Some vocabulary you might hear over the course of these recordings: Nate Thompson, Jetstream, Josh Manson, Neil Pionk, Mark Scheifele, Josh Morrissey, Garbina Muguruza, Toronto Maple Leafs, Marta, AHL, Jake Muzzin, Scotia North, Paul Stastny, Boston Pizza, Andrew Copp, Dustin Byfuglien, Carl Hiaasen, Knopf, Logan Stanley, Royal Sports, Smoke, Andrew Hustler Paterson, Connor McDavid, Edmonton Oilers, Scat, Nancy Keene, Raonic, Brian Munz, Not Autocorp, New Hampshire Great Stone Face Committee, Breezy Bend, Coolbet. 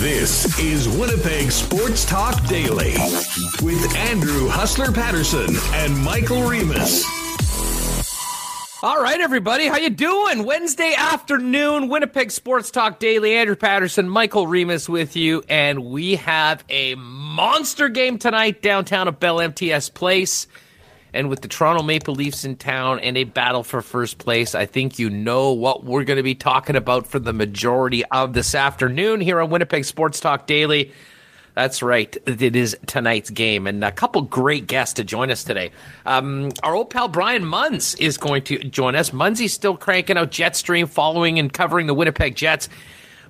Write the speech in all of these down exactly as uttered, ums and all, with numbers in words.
This is Winnipeg Sports Talk Daily with Andrew Hustler Paterson and Michael Remis. All right, everybody. How you doing? Wednesday afternoon, Winnipeg Sports Talk Daily. Andrew Patterson, Michael Remis with you. And we have a monster game tonight downtown at Bell M T S Place. And with the Toronto Maple Leafs in town and a battle for first place, I think you know what we're going to be talking about for the majority of this afternoon here on Winnipeg Sports Talk Daily. That's right. It is tonight's game. And a couple great guests to join us today. Um, our old pal Brian Munz is going to join us. Munzie's still cranking out Jetstream, following and covering the Winnipeg Jets.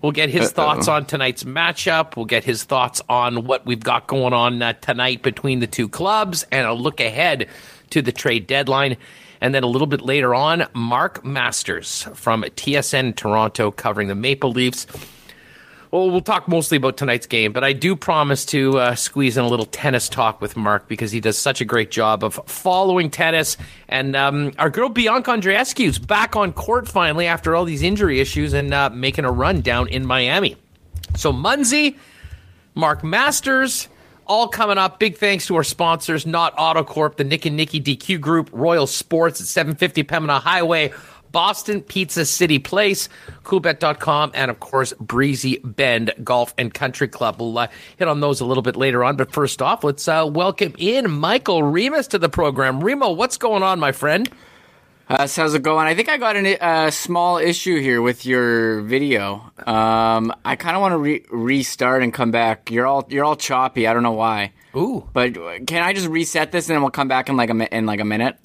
We'll get his Uh-oh. thoughts on tonight's matchup. We'll get his thoughts on what we've got going on uh, tonight between the two clubs and a look ahead to the trade deadline. And then a little bit later on, Mark Masters from T S N Toronto covering the Maple Leafs. Well, we'll talk mostly about tonight's game, but I do promise to uh, squeeze in a little tennis talk with Mark because he does such a great job of following tennis. And um, our girl Bianca Andreescu is back on court finally after all these injury issues and uh, making a run down in Miami. So Munzie, Mark Masters, all coming up. Big thanks to our sponsors, Not AutoCorp, the Nick and Nicky D Q Group, Royal Sports at seven fifty Pembina Highway, Boston Pizza City Place, cool bet dot com, and of course Breezy Bend Golf and Country Club. We'll uh, hit on those a little bit later on, but first off, let's uh, welcome in Michael Remis to the program. Remo, what's going on, my friend? Uh, how's it going? I think I got a uh, small issue here with your video. Um, I kind of want to re- restart and come back. You're all you're all choppy. I don't know why. Ooh, but can I just reset this and then we'll come back in like a mi- in like a minute?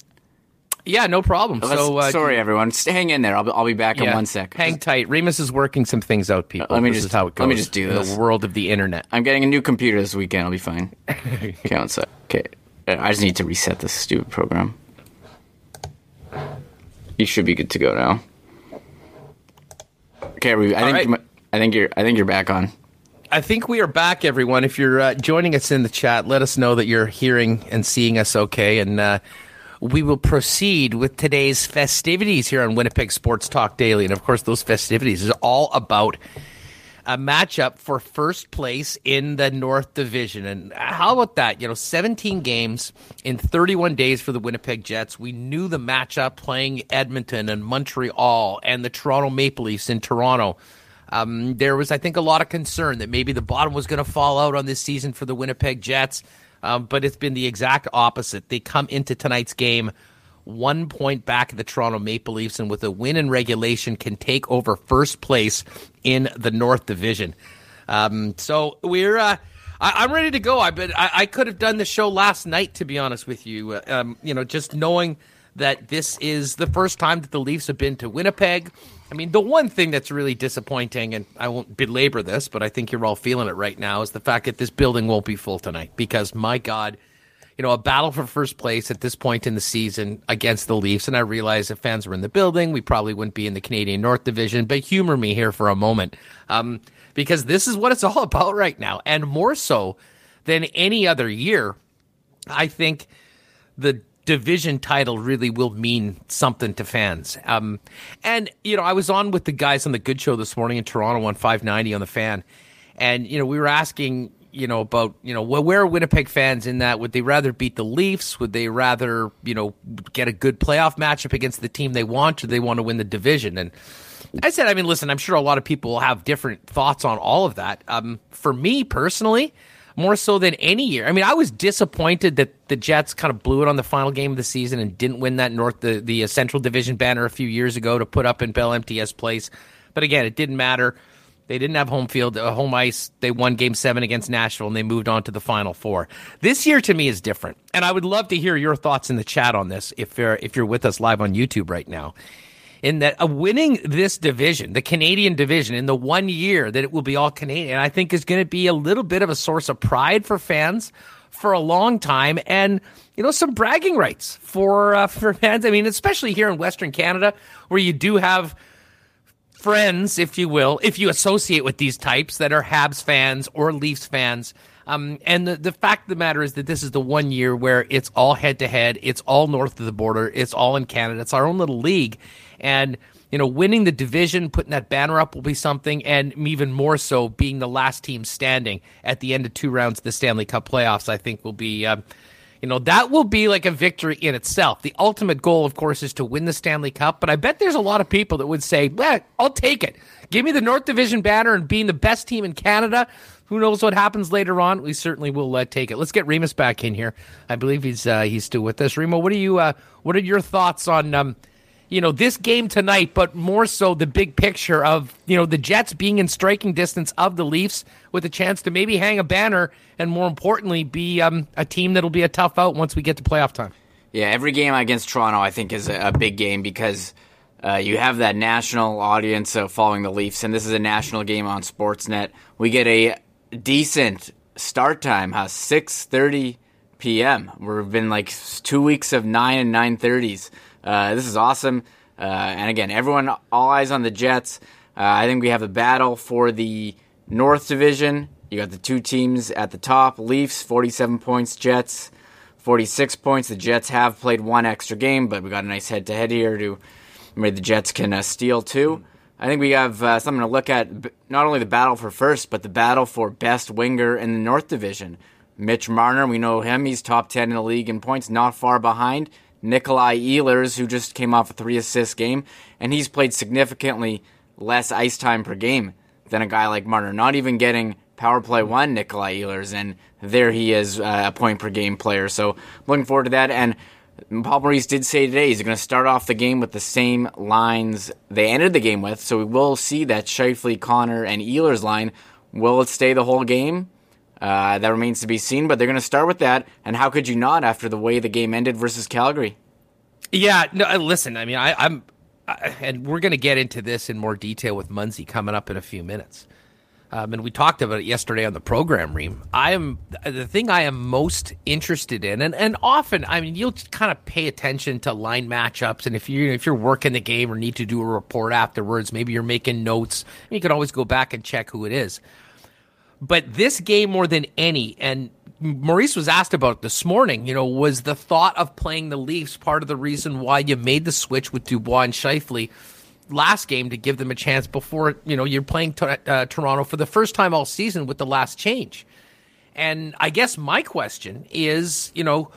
Yeah, no problem. Let's, so uh, sorry, everyone. Just hang in there. I'll, I'll be back yeah, in one sec. Hang tight. Remus is working some things out, people. Uh, let me this just, is how it goes. Let me just do this. In the world of the internet. I'm getting a new computer this weekend. I'll be fine. Okay, one sec. Okay, I just need to reset this stupid program. You should be good to go now. Okay, I think right. you, I think you're I think you're back on. I think we are back, everyone. If you're uh, joining us in the chat, let us know that you're hearing and seeing us okay, and. Uh, We will proceed with today's festivities here on Winnipeg Sports Talk Daily. And, of course, those festivities is all about a matchup for first place in the North Division. And how about that? You know, seventeen games in thirty-one days for the Winnipeg Jets. We knew the matchup playing Edmonton and Montreal and the Toronto Maple Leafs in Toronto. Um, there was, I think, a lot of concern that maybe the bottom was going to fall out on this season for the Winnipeg Jets. Um, but it's been the exact opposite. They come into tonight's game one point back at the Toronto Maple Leafs, and with a win in regulation can take over first place in the North Division. Um, so we're uh, I- I'm ready to go. I been, I, I could have done the show last night, to be honest with you. Um, you know, just knowing that this is the first time that the Leafs have been to Winnipeg. I mean, the one thing that's really disappointing, and I won't belabor this, but I think you're all feeling it right now, is the fact that this building won't be full tonight because, my God, you know, a battle for first place at this point in the season against the Leafs. And I realize if fans were in the building, we probably wouldn't be in the Canadian North Division, but humor me here for a moment um, because this is what it's all about right now. And more so than any other year, I think the division title really will mean something to fans. Um, and, you know, I was on with the guys on the Good Show this morning in Toronto on five ninety on the Fan. And, you know, we were asking, you know, about, you know, well, where are Winnipeg fans in that? Would they rather beat the Leafs? Would they rather, you know, get a good playoff matchup against the team they want? Or do they want to win the division? And I said, I mean, listen, I'm sure a lot of people will have different thoughts on all of that. Um, for me personally, more so than any year. I mean, I was disappointed that the Jets kind of blew it on the final game of the season and didn't win that North, the, the Central Division banner a few years ago to put up in Bell M T S Place. But again, it didn't matter. They didn't have home field, uh, home ice. They won Game seven against Nashville, and they moved on to the Final Four. This year, to me, is different. And I would love to hear your thoughts in the chat on this if you're, if you're with us live on YouTube right now. In that uh, winning this division, the Canadian division, in the one year that it will be all Canadian, I think is going to be a little bit of a source of pride for fans for a long time, and you know, some bragging rights for uh, for fans. I mean, especially here in Western Canada, where you do have friends, if you will, if you associate with these types that are Habs fans or Leafs fans. Um, and the, the fact of the matter is that this is the one year where it's all head-to-head, it's all north of the border, it's all in Canada, it's our own little league. And, you know, winning the division, putting that banner up will be something, and even more so being the last team standing at the end of two rounds of the Stanley Cup playoffs, I think will be, um, you know, that will be like a victory in itself. The ultimate goal, of course, is to win the Stanley Cup, but I bet there's a lot of people that would say, well, I'll take it. Give me the North Division banner and being the best team in Canada. Who knows what happens later on? We certainly will uh, take it. Let's get Remis back in here. I believe he's uh, he's still with us. Remo, what are you? Uh, what are your thoughts on um, you know, this game tonight, but more so the big picture of, you know, the Jets being in striking distance of the Leafs with a chance to maybe hang a banner and, more importantly, be um, a team that'll be a tough out once we get to playoff time. Yeah, every game against Toronto, I think, is a, a big game because Uh, you have that national audience uh, following the Leafs, and this is a national game on Sportsnet. We get a decent start time, huh? six thirty p.m. We've been like two weeks of nine and nine thirties. Uh, this is awesome. Uh, and again, everyone, all eyes on the Jets. Uh, I think we have a battle for the North Division. You got the two teams at the top, Leafs, forty-seven points, Jets, forty-six points. The Jets have played one extra game, but we got a nice head-to-head here to maybe the Jets can uh, steal, too. I think we have uh, something to look at, not only the battle for first, but the battle for best winger in the North Division. Mitch Marner, we know him. He's top ten in the league in points, not far behind Nikolaj Ehlers, who just came off a three-assist game, and he's played significantly less ice time per game than a guy like Marner, not even getting power play one Nikolaj Ehlers, and there he is, uh, a point-per-game player. So I'm looking forward to that, and Paul Maurice did say today he's going to start off the game with the same lines they ended the game with, so we will see that Scheifele, Connor, and Ehlers line. Will it stay the whole game? Uh, that remains to be seen, but they're going to start with that, and how could you not after the way the game ended versus Calgary? Yeah, no, listen, I mean, I, I'm, I, and we're going to get into this in more detail with Munzie coming up in a few minutes. Um, and we talked about it yesterday on the program, Reem. I am the thing I am most interested in, and, and often, I mean, you'll kind of pay attention to line matchups, and if you if you're working the game or need to do a report afterwards, maybe you're making notes. You can always go back and check who it is. But this game, more than any, and Maurice was asked about this morning, you know, was the thought of playing the Leafs part of the reason why you made the switch with Dubois and Scheifele last game to give them a chance before, you know, you're playing to, uh, Toronto for the first time all season with the last change. And I guess my question is, you know,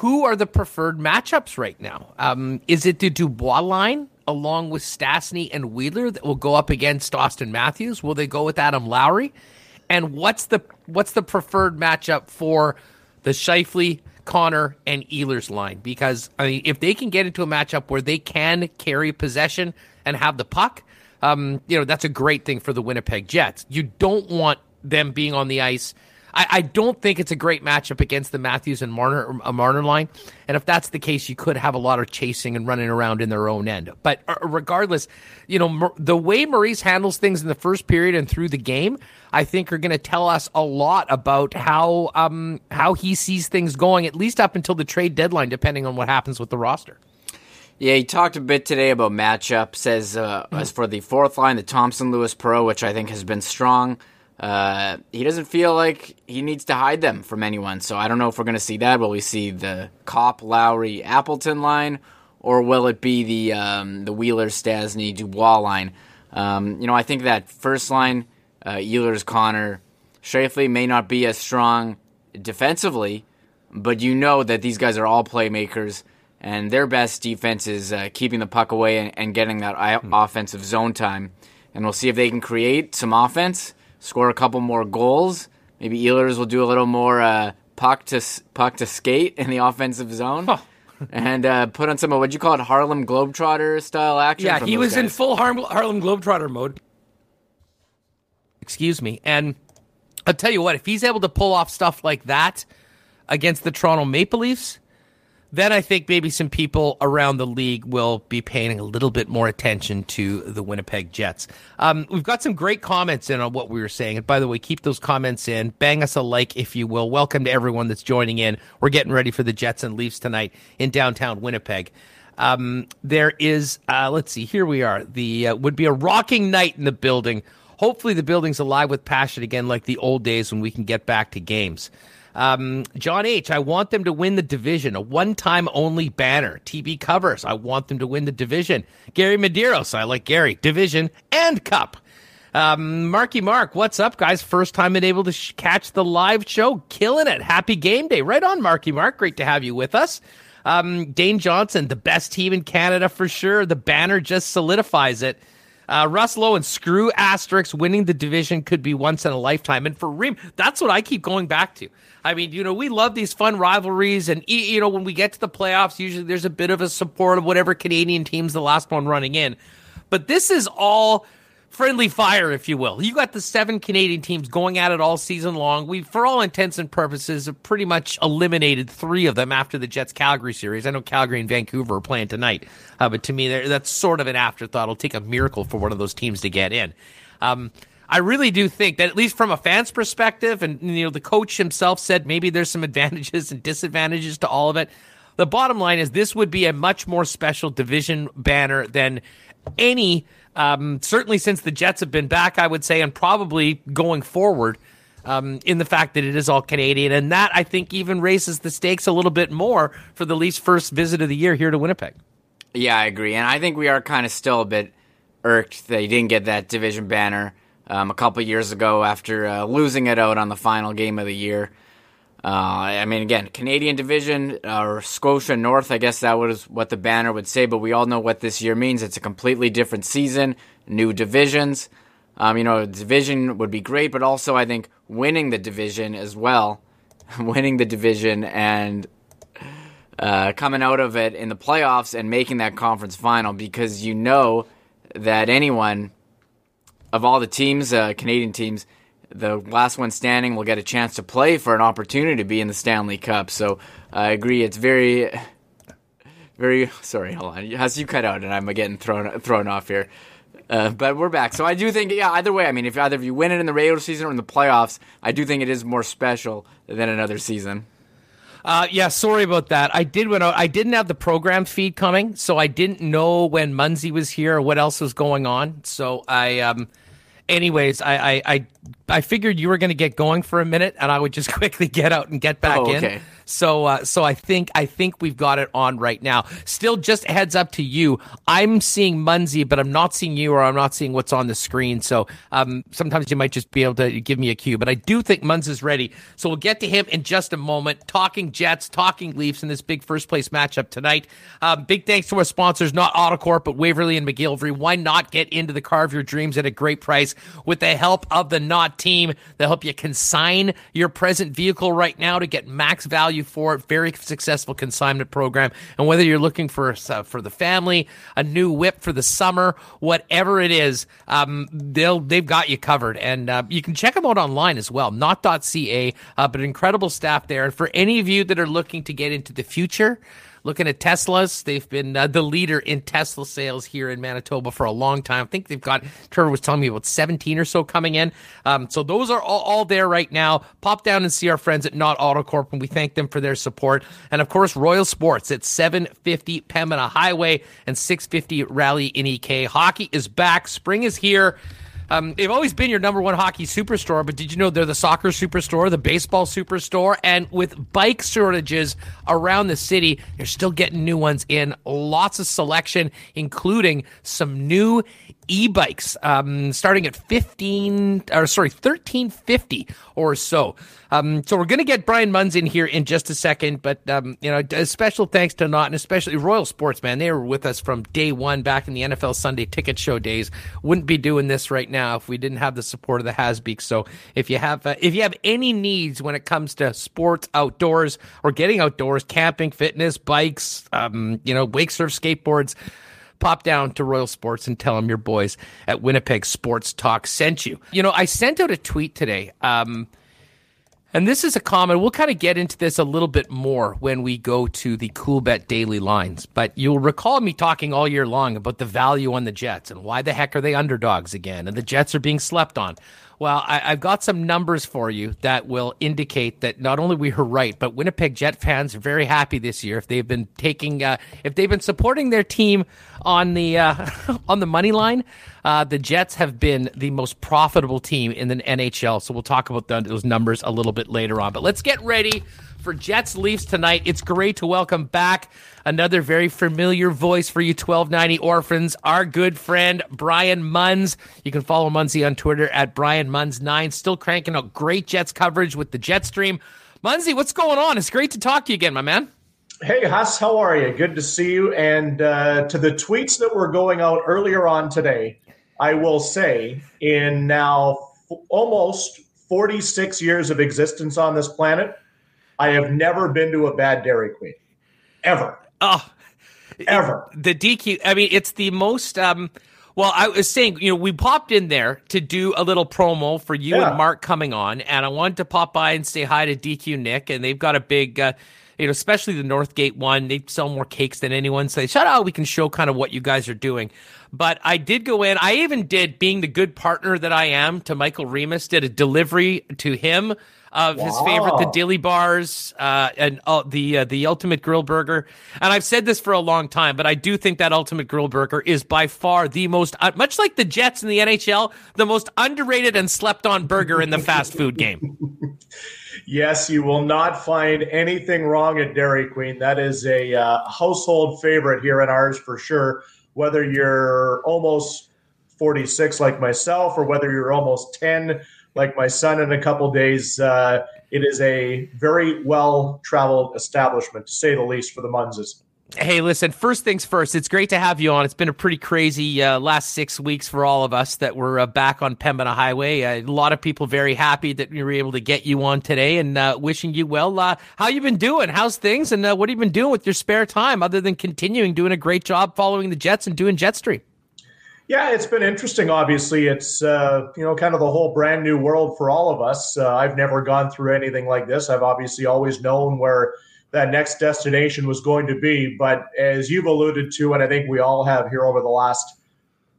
who are the preferred matchups right now? Um, is it the Dubois line along with Stastny and Wheeler that will go up against Auston Matthews? Will they go with Adam Lowry? And what's the what's the preferred matchup for the Scheifele, Connor, and Ehlers line? Because I mean, if they can get into a matchup where they can carry possession and have the puck, um, you know, that's a great thing for the Winnipeg Jets. You don't want them being on the ice. I, I don't think it's a great matchup against the Matthews and Marner, a Marner line. And if that's the case, you could have a lot of chasing and running around in their own end. But regardless, you know, the way Maurice handles things in the first period and through the game, I think are going to tell us a lot about how um, how he sees things going, at least up until the trade deadline, depending on what happens with the roster. Yeah, he talked a bit today about matchups. As, uh, mm-hmm. as for the fourth line, the Thompson-Lewis-Perot, which I think has been strong, uh, he doesn't feel like he needs to hide them from anyone. So I don't know if we're going to see that. Will we see the Copp, Lowry, Appleton line, or will it be the um, the Wheeler, Stastny, Dubois line? Um, you know, I think that first line, Uh, Ehlers, Connor, Scheifele may not be as strong defensively, but you know that these guys are all playmakers, and their best defense is uh, keeping the puck away and, and getting that mm-hmm. offensive zone time. And we'll see if they can create some offense, score a couple more goals. Maybe Ehlers will do a little more uh, puck to puck to skate in the offensive zone. Huh. And uh, put on some, what'd you call it, Harlem Globetrotter-style action? Yeah, from he those was guys. in full Har- Harlem Globetrotter mode. Excuse me. And I'll tell you what, if he's able to pull off stuff like that against the Toronto Maple Leafs, then I think maybe some people around the league will be paying a little bit more attention to the Winnipeg Jets. Um, we've got some great comments in on what we were saying. And by the way, keep those comments in. Bang us a like, if you will. Welcome to everyone that's joining in. We're getting ready for the Jets and Leafs tonight in downtown Winnipeg. Um, there is, uh, let's see, here we are. The uh, would be a rocking night in the building. Hopefully the building's alive with passion again like the old days when we can get back to games. Um, John H., I want them to win the division. A one-time only banner. T B Covers, I want them to win the division. Gary Medeiros, I like Gary. Division and cup. Um, Marky Mark, what's up, guys? First time been able to sh- catch the live show. Killing it. Happy game day. Right on, Marky Mark. Great to have you with us. Um, Dane Johnson, the best team in Canada for sure. The banner just solidifies it. Uh, Russ Lowe and screw asterisks. Winning the division could be once in a lifetime. And for Reem, that's what I keep going back to. I mean, you know, we love these fun rivalries. And, you know, when we get to the playoffs, usually there's a bit of a support of whatever Canadian team's the last one running in. But this is all friendly fire, if you will. You got the seven Canadian teams going at it all season long. We, for all intents and purposes, have pretty much eliminated three of them after the Jets-Calgary series. I know Calgary and Vancouver are playing tonight, uh, but to me, that's sort of an afterthought. It'll take a miracle for one of those teams to get in. Um, I really do think that, at least from a fan's perspective, and you know, the coach himself said maybe there's some advantages and disadvantages to all of it. The bottom line is this would be a much more special division banner than any. Um, certainly since the Jets have been back, I would say, and probably going forward, um, in the fact that it is all Canadian. And that, I think, even raises the stakes a little bit more for the Leafs' first visit of the year here to Winnipeg. Yeah, I agree. And I think we are kind of still a bit irked that you didn't get that division banner um, a couple years ago after uh, losing it out on the final game of the year. Uh, I mean, again, Canadian division uh, or Scotia North, I guess that was what the banner would say, but we all know what this year means. It's a completely different season, new divisions. Um, you know, division would be great, but also I think winning the division as well, winning the division and uh, coming out of it in the playoffs and making that conference final, because you know that anyone of all the teams, uh, Canadian teams, the last one standing will get a chance to play for an opportunity to be in the Stanley Cup. So I agree. It's very, very, sorry, hold on. As you cut out and I'm getting thrown thrown off here. Uh, but we're back. So I do think, yeah, either way, I mean, if either of you win it in the regular season or in the playoffs, I do think it is more special than another season. Uh, yeah, sorry about that. I did when I, I didn't have the program feed coming, so I didn't know when Munzie was here or what else was going on. So I... um. Anyways, I, I I I figured you were going to get going for a minute, and I would just quickly get out and get back oh, okay. in. So uh, so I think I think we've got it on right now. Still, just a heads up to you. I'm seeing Munzie, but I'm not seeing you, or I'm not seeing what's on the screen. So um, sometimes you might just be able to give me a cue. But I do think Munz is ready. So we'll get to him in just a moment. Talking Jets, talking Leafs in this big first place matchup tonight. Um, big thanks to our sponsors, not Autocorp, but Waverly and McGillivray. Why not get into the car of your dreams at a great price? With the help of the Knot team, they'll help you consign your present vehicle right now to get max value for it. Very successful consignment program. And whether you're looking for uh, for the family, a new whip for the summer, whatever it is, um, they'll, they've got you covered. And uh, you can check them out online as well, knot dot c a, uh, but incredible staff there. And for any of you that are looking to get into the future, looking at Teslas, they've been uh, the leader in Tesla sales here in Manitoba for a long time. I think they've got, Trevor was telling me, about seventeen or so coming in. Um, so those are all, all there right now. Pop down and see our friends at Not Autocorp, and we thank them for their support. And, of course, Royal Sports at seven fifty Pembina Highway and six fifty Rally N E K. Hockey is back. Spring is here. Um, they've always been your number one hockey superstore, but did you know they're the soccer superstore, the baseball superstore, and with bike shortages around the city, they're still getting new ones in. Lots of selection, including some new e-bikes, um, starting at fifteen or sorry, thirteen fifty or so. Um, so we're going to get Brian Munz in here in just a second, but um, you know, a special thanks to Knott and especially Royal Sports, man. They were with us from day one back in the N F L Sunday Ticket Show days. Wouldn't be doing this right now if we didn't have the support of the Hasbeeks. So if you have uh, if you have any needs when it comes to sports, outdoors, or getting outdoors, camping, fitness, bikes, um, you know, wake surf, skateboards, pop down to Royal Sports and tell them your boys at Winnipeg Sports Talk sent you. You know, I sent out a tweet today, um, and this is a comment. We'll kind of get into this a little bit more when we go to the Cool Bet Daily Lines, but you'll recall me talking all year long about the value on the Jets and why the heck are they underdogs again, and the Jets are being slept on. Well, I, I've got some numbers for you that will indicate that not only we were right, but Winnipeg Jet fans are very happy this year if they've been taking, uh, if they've been supporting their team on the uh, on the money line. Uh, the Jets have been the most profitable team in the N H L, so we'll talk about those numbers a little bit later on. But let's get ready for Jets Leafs tonight. It's great to welcome back another very familiar voice for you twelve ninety Orphans, our good friend Brian Munz. You can follow Munzy on Twitter at Brian Munz nine. Still cranking out great Jets coverage with the Jetstream. Munzy, what's going on? It's great to talk to you again, my man. Hey, Huss, how are you? Good to see you. And uh, to the tweets that were going out earlier on today, I will say in now f- almost forty-six years of existence on this planet, I have never been to a bad Dairy Queen. Ever. Oh, ever. It, the D Q, I mean, it's the most, um, well, I was saying, you know, we popped in there to do a little promo for you yeah. and Mark coming on, and I wanted to pop by and say hi to D Q Nick, and they've got a big, uh, you know, especially the Northgate one, they sell more cakes than anyone, so they shut out, we can show kind of what you guys are doing. But I did go in, I even did, being the good partner that I am to Michael Remis, did a delivery to him of wow. his favorite, the Dilly Bars, uh, and uh, the uh, the Ultimate Grill Burger. And I've said this for a long time, but I do think that Ultimate Grill Burger is by far the most, uh, much like the Jets in the N H L, the most underrated and slept-on burger in the fast food game. Yes, you will not find anything wrong at Dairy Queen. That is a uh, household favorite here in ours for sure. Whether you're almost forty-six like myself or whether you're almost ten like my son in a couple days, uh, it is a very well-traveled establishment, to say the least, for the Munzes. Hey, listen, first things first, it's great to have you on. It's been a pretty crazy uh, last six weeks for all of us that were uh, back on Pembina Highway. Uh, a lot of people very happy that we were able to get you on today and uh, wishing you well. Uh, how you been doing? How's things? And uh, what have you been doing with your spare time other than continuing doing a great job following the Jets and doing Jetstream? Yeah, it's been interesting, obviously. It's, uh, you know, kind of the whole brand new world for all of us. Uh, I've never gone through anything like this. I've obviously always known where that next destination was going to be. But as you've alluded to, and I think we all have here over the last,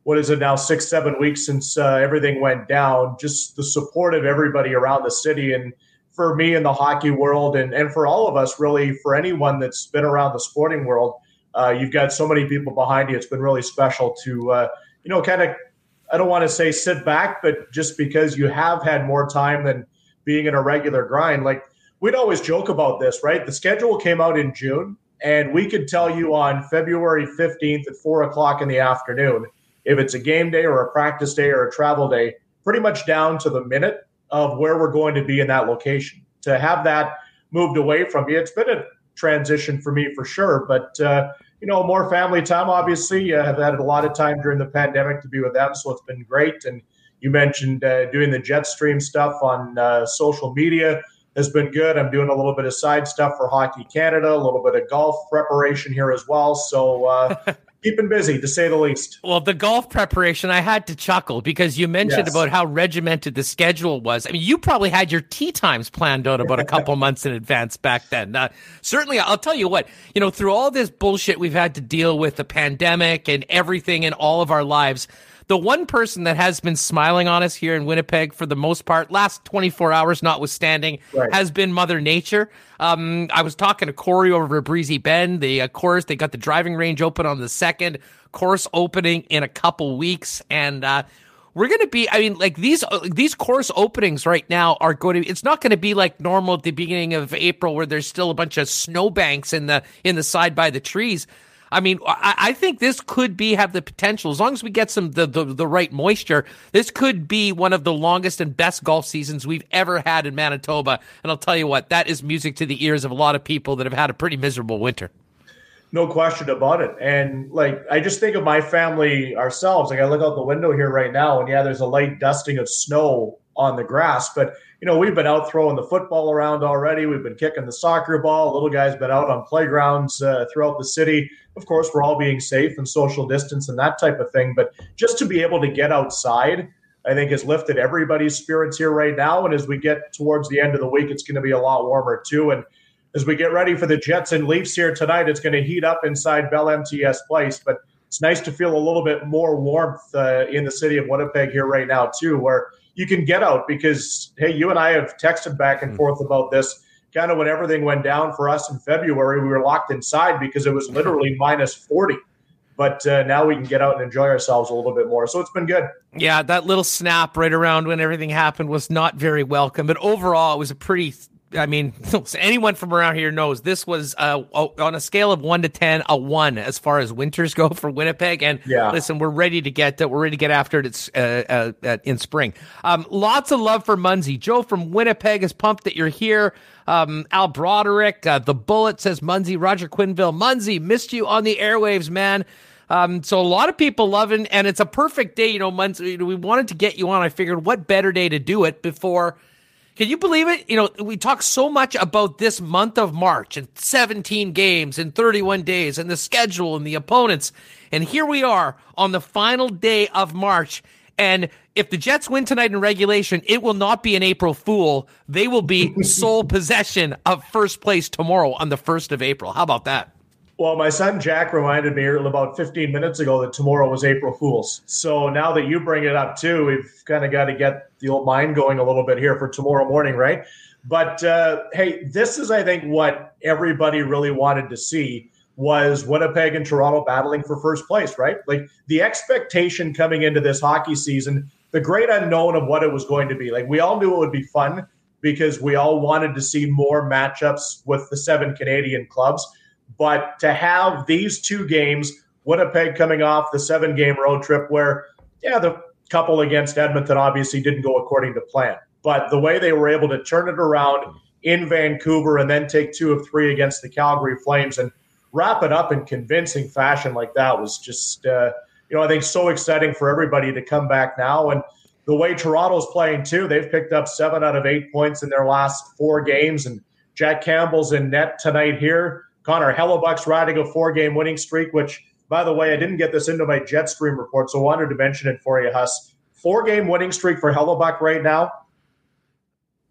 what is it now, six, seven weeks since uh, everything went down, just the support of everybody around the city. And for me in the hockey world and, and for all of us, really, for anyone that's been around the sporting world, uh, you've got so many people behind you. It's been really special to, uh, you know, kind of, I don't want to say sit back, but just because you have had more time than being in a regular grind, like, we'd always joke about this, right? The schedule came out in June, and we could tell you on February fifteenth at four o'clock in the afternoon if it's a game day or a practice day or a travel day, pretty much down to the minute of where we're going to be in that location. To have that moved away from you, it's been a transition for me for sure. But, uh, you know, more family time, obviously. I've had a lot of time during the pandemic to be with them, so it's been great. And you mentioned uh, doing the Jetstream stuff on uh, social media. Has been good. I'm doing a little bit of side stuff for Hockey Canada, a little bit of golf preparation here as well. So uh, keeping busy, to say the least. Well, the golf preparation, I had to chuckle because you mentioned yes. about how regimented the schedule was. I mean, you probably had your tee times planned out about a couple months in advance back then. Uh, certainly, I'll tell you what, you know, through all this bullshit we've had to deal with, the pandemic and everything in all of our lives, the one person that has been smiling on us here in Winnipeg for the most part, last twenty-four hours notwithstanding, right. has been Mother Nature. Um, I was talking to Corey over at Breezy Bend. The uh, course, they got the driving range open on the second, course opening in a couple weeks. And uh, we're going to be, I mean, like these these course openings right now are going to, it's not going to be like normal at the beginning of April where there's still a bunch of snowbanks in the in the side by the trees. I mean, I think this could be have the potential, as long as we get some the, the, the right moisture, this could be one of the longest and best golf seasons we've ever had in Manitoba. And I'll tell you what, that is music to the ears of a lot of people that have had a pretty miserable winter. No question about it. And, like, I just think of my family ourselves. Like, I look out the window here right now, and, yeah, there's a light dusting of snow on the grass. But, you know, we've been out throwing the football around already. We've been kicking the soccer ball. Little guy's been out on playgrounds uh, throughout the city. Of course, we're all being safe and social distance and that type of thing. But just to be able to get outside, I think, has lifted everybody's spirits here right now. And as we get towards the end of the week, it's going to be a lot warmer too. And as we get ready for the Jets and Leafs here tonight, it's going to heat up inside Bell M T S Place. But it's nice to feel a little bit more warmth uh, in the city of Winnipeg here right now too, where – you can get out, because, hey, you and I have texted back and mm-hmm. forth about this. Kind of when everything went down for us in February, we were locked inside because it was literally minus forty. But uh, now we can get out and enjoy ourselves a little bit more. So it's been good. Yeah, that little snap right around when everything happened was not very welcome. But overall, it was a pretty, I mean, anyone from around here knows this was uh, on a scale of one to ten, a one as far as winters go for Winnipeg. And yeah. listen, we're ready to get that. We're ready to get after it. It's uh, uh, in spring. Um, lots of love for Munzie. Joe from Winnipeg is pumped that you're here. Um, Al Broderick, uh, the Bullet says Munzie. Roger Quinville, Munzie, missed you on the airwaves, man. Um, so a lot of people loving, and it's a perfect day. You know, Munzie, we wanted to get you on. I figured what better day to do it before. Can you believe it? You know, we talk so much about this month of March and seventeen games and thirty-one days and the schedule and the opponents. And here we are on the final day of March. And if the Jets win tonight in regulation, it will not be an April Fool. They will be sole possession of first place tomorrow on the first of April. How about that? Well, my son Jack reminded me about fifteen minutes ago that tomorrow was April Fool's. So now that you bring it up too, we've kind of got to get the old mind going a little bit here for tomorrow morning, right? But uh, hey, this is, I think, what everybody really wanted to see was Winnipeg and Toronto battling for first place, right? Like the expectation coming into this hockey season, the great unknown of what it was going to be. Like we all knew it would be fun because we all wanted to see more matchups with the seven Canadian clubs. But to have these two games, Winnipeg coming off the seven-game road trip where, yeah, the couple against Edmonton obviously didn't go according to plan. But the way they were able to turn it around in Vancouver and then take two of three against the Calgary Flames and wrap it up in convincing fashion like that was just, uh, you know, I think so exciting for everybody to come back now. And the way Toronto's playing too, they've picked up seven out of eight points in their last four games. And Jack Campbell's in net tonight here. Connor Hellebuyck's riding a four-game winning streak, which, by the way, I didn't get this into my Jetstream report, so I wanted to mention it for you, Huss. Four-game winning streak for Hellebuyck right now.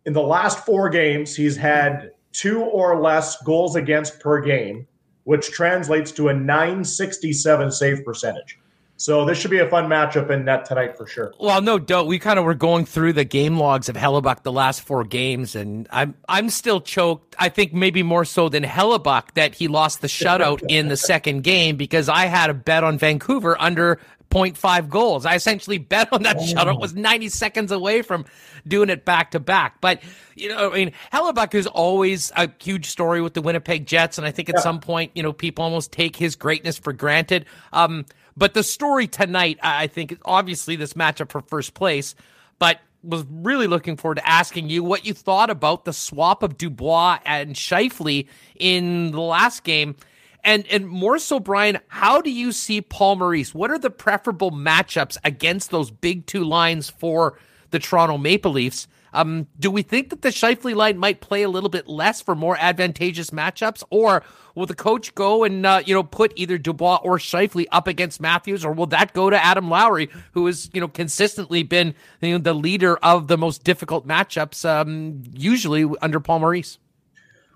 In the last four games, he's had two or less goals against per game, which translates to a nine sixty-seven save percentage. So this should be a fun matchup in net tonight for sure. Well, no doubt. We kind of were going through the game logs of Hellebuyck the last four games, and I'm I'm still choked, I think maybe more so than Hellebuyck, that he lost the shutout in the second game because I had a bet on Vancouver under point five goals. I essentially bet on that oh. shutout. It was ninety seconds away from doing it back-to-back. But, you know, I mean, Hellebuyck is always a huge story with the Winnipeg Jets, and I think at yeah. some point, you know, people almost take his greatness for granted. Um But the story tonight, I think, obviously this matchup for first place, but was really looking forward to asking you what you thought about the swap of Dubois and Scheifele in the last game. And and more so, Brian, how do you see Paul Maurice? What are the preferable matchups against those big two lines for the Toronto Maple Leafs? Um, do we think that the Scheifele line might play a little bit less for more advantageous matchups, or will the coach go and uh, you know put either Dubois or Scheifele up against Matthews, or will that go to Adam Lowry, who has you know consistently been you know, the leader of the most difficult matchups, um, usually under Paul Maurice?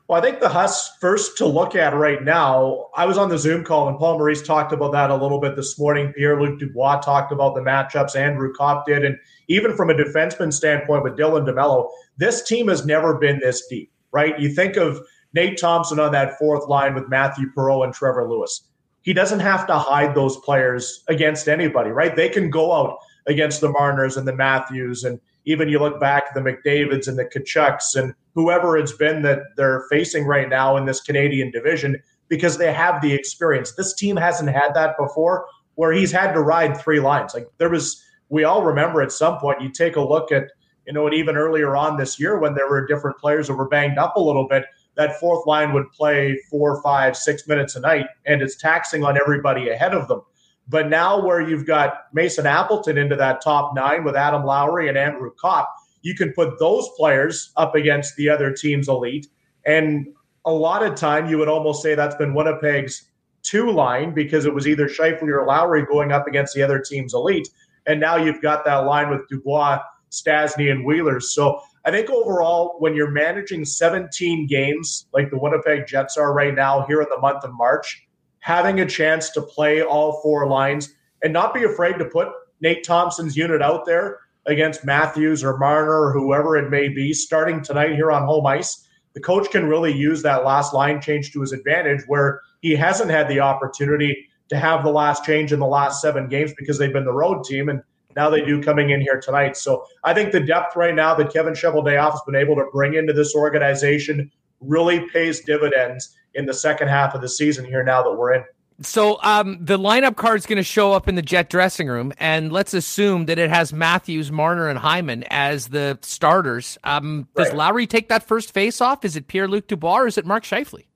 Well, I think the Huss first to look at right now. I was on the Zoom call and Paul Maurice talked about that a little bit this morning. Pierre-Luc Dubois talked about the matchups. Andrew Copp did. And even from a defenseman standpoint with Dylan DeMelo, this team has never been this deep, right? You think of Nate Thompson on that fourth line with Matthew Perreault and Trevor Lewis. He doesn't have to hide those players against anybody, right? They can go out against the Marners and the Matthews, and even you look back, the McDavids and the Kachucks and whoever it's been that they're facing right now in this Canadian division, because they have the experience. This team hasn't had that before, where he's had to ride three lines. Like there was, we all remember at some point, you take a look at, you know, and even earlier on this year when there were different players that were banged up a little bit, that fourth line would play four, five, six minutes a night, and it's taxing on everybody ahead of them. But now where you've got Mason Appleton into that top nine with Adam Lowry and Andrew Copp, you can put those players up against the other team's elite. And a lot of time you would almost say that's been Winnipeg's two line, because it was either Scheifele or Lowry going up against the other team's elite. And now you've got that line with Dubois, Stasny, and Wheeler. So I think overall, when you're managing seventeen games like the Winnipeg Jets are right now here in the month of March, having a chance to play all four lines and not be afraid to put Nate Thompson's unit out there against Matthews or Marner or whoever it may be, starting tonight here on home ice, the coach can really use that last line change to his advantage, where he hasn't had the opportunity to have the last change in the last seven games because they've been the road team, and now they do coming in here tonight. So I think the depth right now that Kevin Cheveldayoff has been able to bring into this organization really pays dividends in the second half of the season here now that we're in. So um, the lineup card is going to show up in the Jet dressing room, and let's assume that it has Matthews, Marner, and Hyman as the starters. Um, does right. Lowry take that first face-off? Is it Pierre-Luc Dubois or is it Mark Scheifele?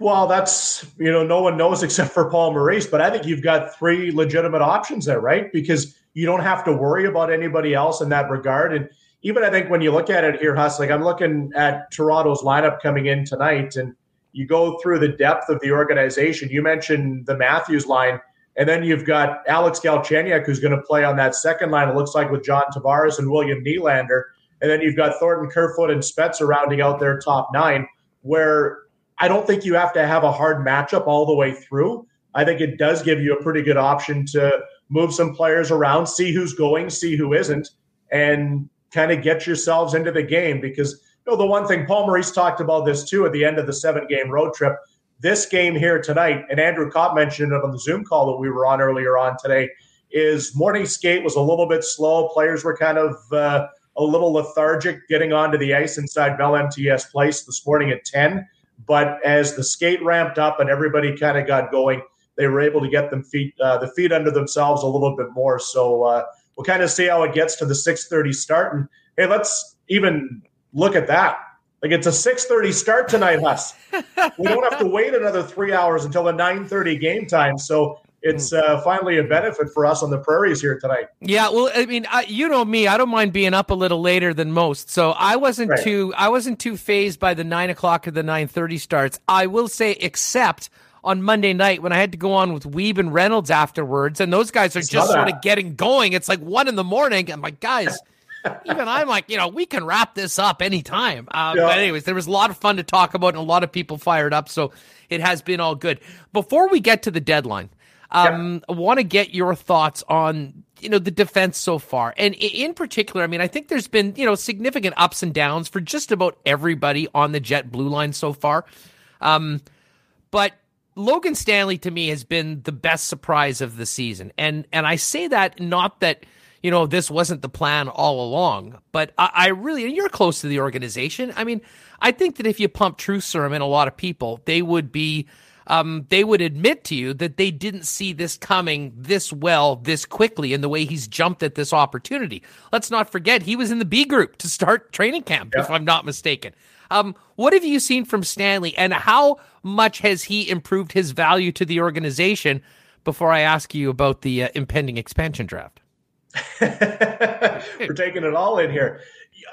Well, that's, you know, no one knows except for Paul Maurice, but I think you've got three legitimate options there, right? Because you don't have to worry about anybody else in that regard. And even I think when you look at it here, Hustling, I'm looking at Toronto's lineup coming in tonight, and you go through the depth of the organization. You mentioned the Matthews line, and then you've got Alex Galchenyuk, who's going to play on that second line, it looks like, with John Tavares and William Nylander. And then you've got Thornton Kerfoot and Spezza rounding out their top nine, where I don't think you have to have a hard matchup all the way through. I think it does give you a pretty good option to move some players around, see who's going, see who isn't, and kind of get yourselves into the game, because – you know, the one thing, Paul Maurice talked about this too at the end of the seven-game road trip. This game here tonight, and Andrew Copp mentioned it on the Zoom call that we were on earlier on today, is morning skate was a little bit slow. Players were kind of uh, a little lethargic getting onto the ice inside Bell M T S Place this morning at ten. But as the skate ramped up and everybody kind of got going, they were able to get them feet uh, the feet under themselves a little bit more. So uh, we'll kind of see how it gets to the six thirty start. And hey, let's even – look at that. Like, it's a six thirty start tonight, Hus. We don't have to wait another three hours until the nine thirty game time. So it's uh, finally a benefit for us on the prairies here tonight. Yeah, well, I mean, I, you know me. I don't mind being up a little later than most. So I wasn't right. too I wasn't too phased by the nine o'clock or the nine thirty starts. I will say, except on Monday night when I had to go on with Weeb and Reynolds afterwards, and those guys are it's just sort of getting going. It's like one in the morning. I'm like, guys... Even I'm like, you know, we can wrap this up anytime. Uh, yeah. But anyways, there was a lot of fun to talk about and a lot of people fired up. So it has been all good. Before we get to the deadline, um, yeah. I want to get your thoughts on, you know, the defense so far. And in particular, I mean, I think there's been, you know, significant ups and downs for just about everybody on the Jet blue line so far. Um, but Logan Stanley, to me, has been the best surprise of the season. And, and I say that not that... you know, this wasn't the plan all along, but I, I really, and you're close to the organization. I mean, I think that if you pump truth serum in a lot of people, they would be, um, they would admit to you that they didn't see this coming this well, this quickly, in the way he's jumped at this opportunity. Let's not forget, he was in the B group to start training camp, yeah. if I'm not mistaken. Um, what have you seen from Stanley, and how much has he improved his value to the organization before I ask you about the uh, impending expansion draft? We're taking it all in here.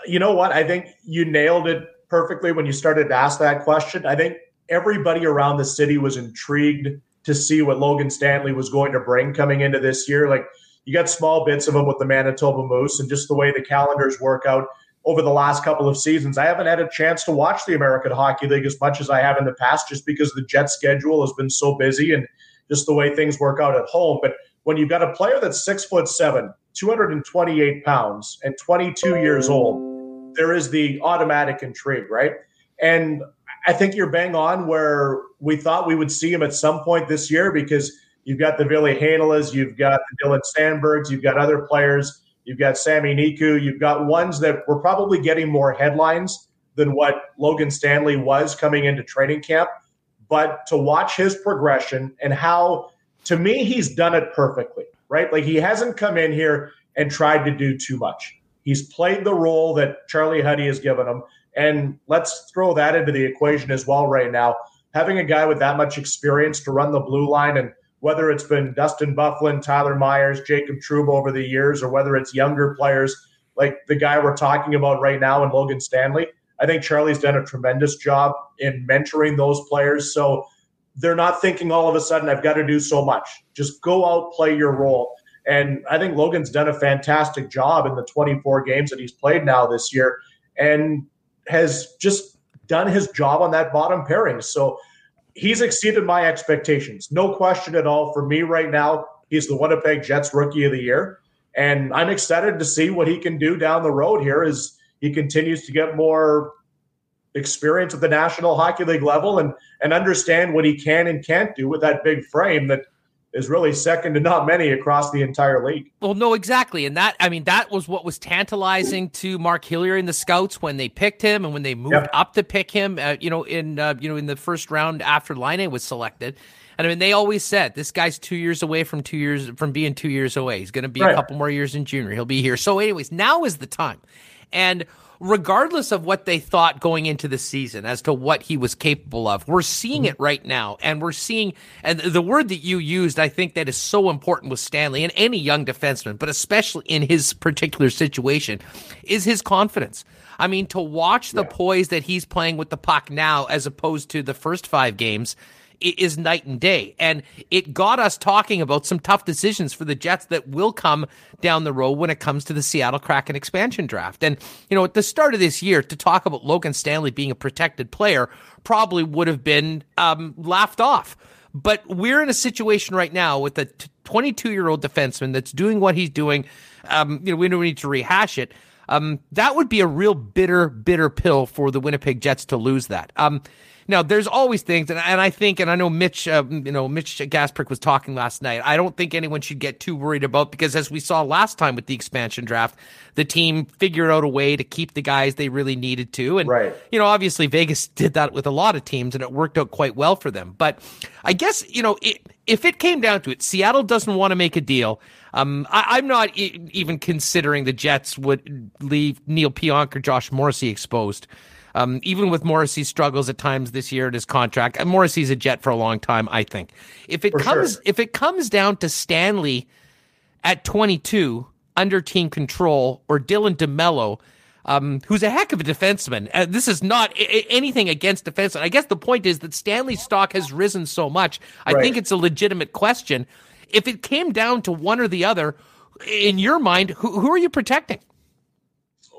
You know what? I think you nailed it perfectly when you started to ask that question. I think everybody around the city was intrigued to see what Logan Stanley was going to bring coming into this year. Like, you got small bits of him with the Manitoba Moose, and just the way the calendars work out over the last couple of seasons. I haven't had a chance to watch the American Hockey League as much as I have in the past, just because the Jets schedule has been so busy and just the way things work out at home. But when you've got a player that's six foot seven, two hundred twenty-eight pounds, and twenty-two years old, there is the automatic intrigue, right? And I think you're bang on where we thought we would see him at some point this year, because you've got the Ville Heinolas, you've got the Dylan Sandbergs, you've got other players, you've got Sami Niku, you've got ones that were probably getting more headlines than what Logan Stanley was coming into training camp. But to watch his progression and how, to me, he's done it perfectly. Right? Like, he hasn't come in here and tried to do too much. He's played the role that Charlie Huddy has given him. And let's throw that into the equation as well right now. Having a guy with that much experience to run the blue line, and whether it's been Dustin Byfuglien, Tyler Myers, Jacob Trouba over the years, or whether it's younger players like the guy we're talking about right now in Logan Stanley, I think Charlie's done a tremendous job in mentoring those players. So they're not thinking all of a sudden, I've got to do so much. Just go out, play your role. And I think Logan's done a fantastic job in the twenty-four games that he's played now this year, and has just done his job on that bottom pairing. So he's exceeded my expectations. No question at all. For me right now, he's the Winnipeg Jets Rookie of the Year. And I'm excited to see what he can do down the road here as he continues to get more experience at the National Hockey League level and and understand what he can and can't do with that big frame that is really second to not many across the entire league. Well, no, exactly. And that, I mean, that was what was tantalizing to Mark Hillier and the scouts when they picked him and when they moved yep. up to pick him, uh, you know, in, uh, you know, in the first round after Laine was selected. And I mean, they always said, this guy's two years away from two years from being two years away. He's going to be right. a couple more years in junior. He'll be here. So anyways, now is the time. And regardless of what they thought going into the season as to what he was capable of, we're seeing it right now. And we're seeing, and the word that you used, I think that is so important with Stanley and any young defenseman, but especially in his particular situation, is his confidence. I mean, to watch the yeah. poise that he's playing with the puck now, as opposed to the first five games, it is night and day. And it got us talking about some tough decisions for the Jets that will come down the road when it comes to the Seattle Kraken expansion draft. And, you know, at the start of this year, to talk about Logan Stanley being a protected player probably would have been um, laughed off. But we're in a situation right now with a twenty-two-year-old defenseman that's doing what he's doing. Um, you know, we don't need to rehash it. Um, that would be a real bitter, bitter pill for the Winnipeg Jets to lose that. Um, Now, there's always things, and, and I think, and I know Mitch, uh, you know, Mitch Gasprick was talking last night. I don't think anyone should get too worried about, because as we saw last time with the expansion draft, the team figured out a way to keep the guys they really needed to. And, right. you know, obviously Vegas did that with a lot of teams, and it worked out quite well for them. But I guess, you know, it, if it came down to it, Seattle doesn't want to make a deal. Um, I, I'm not e- even considering the Jets would leave Neil Pionk or Josh Morrissey exposed. Um, even with Morrissey's struggles at times this year in his contract, and Morrissey's a Jet for a long time, I think. If it for comes, sure. if it comes down to Stanley at twenty-two under team control, or Dylan DeMelo, um, who's a heck of a defenseman. Uh, this is not a- anything against defensemen. I guess the point is that Stanley's stock has risen so much. I right. think it's a legitimate question. If it came down to one or the other, in your mind, who, who are you protecting?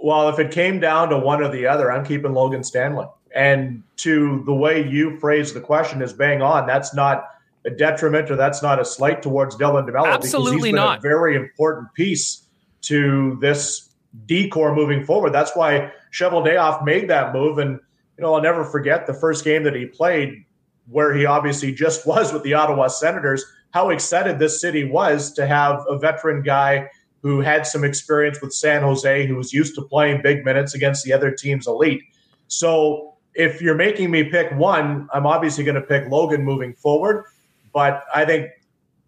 Well, if it came down to one or the other, I'm keeping Logan Stanley. And to the way you phrased the question is bang on. That's not a detriment, or that's not a slight towards Dylan DeMelo. Absolutely because he's been not. A very important piece to this decor moving forward. That's why Cheveldayoff made that move. And, you know, I'll never forget the first game that he played, where he obviously just was with the Ottawa Senators, how excited this city was to have a veteran guy who had some experience with San Jose, who was used to playing big minutes against the other team's elite. So if you're making me pick one, I'm obviously going to pick Logan moving forward. But I think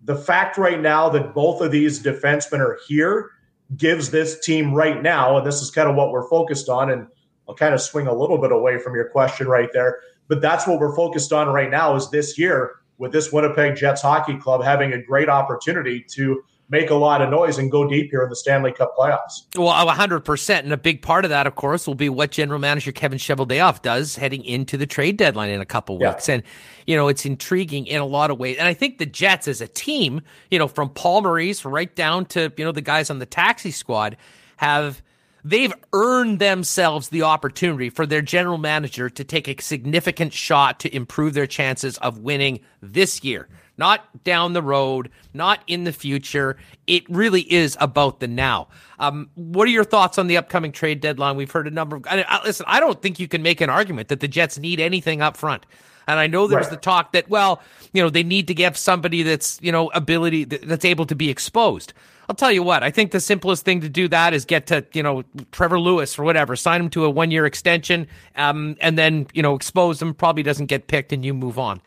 the fact right now that both of these defensemen are here gives this team right now, and this is kind of what we're focused on, and I'll kind of swing a little bit away from your question right there, but that's what we're focused on right now, is this year with this Winnipeg Jets Hockey Club having a great opportunity to make a lot of noise and go deep here in the Stanley Cup playoffs. Well, one hundred percent. And a big part of that, of course, will be what general manager Kevin Cheveldayoff does heading into the trade deadline in a couple yeah. weeks. And, you know, it's intriguing in a lot of ways. And I think the Jets as a team, you know, from Paul Maurice right down to, you know, the guys on the taxi squad, have they've earned themselves the opportunity for their general manager to take a significant shot to improve their chances of winning this year. Not down the road, not in the future. It really is about the now. Um, what are your thoughts on the upcoming trade deadline? We've heard a number of... I, I, listen, I don't think you can make an argument that the Jets need anything up front. And I know there's right. the talk that, well, you know, they need to get somebody that's, you know, ability that, that's able to be exposed. I'll tell you what, I think the simplest thing to do that is get to, you know, Trevor Lewis or whatever, sign him to a one-year extension, um, and then, you know, expose him, probably doesn't get picked, and you move on.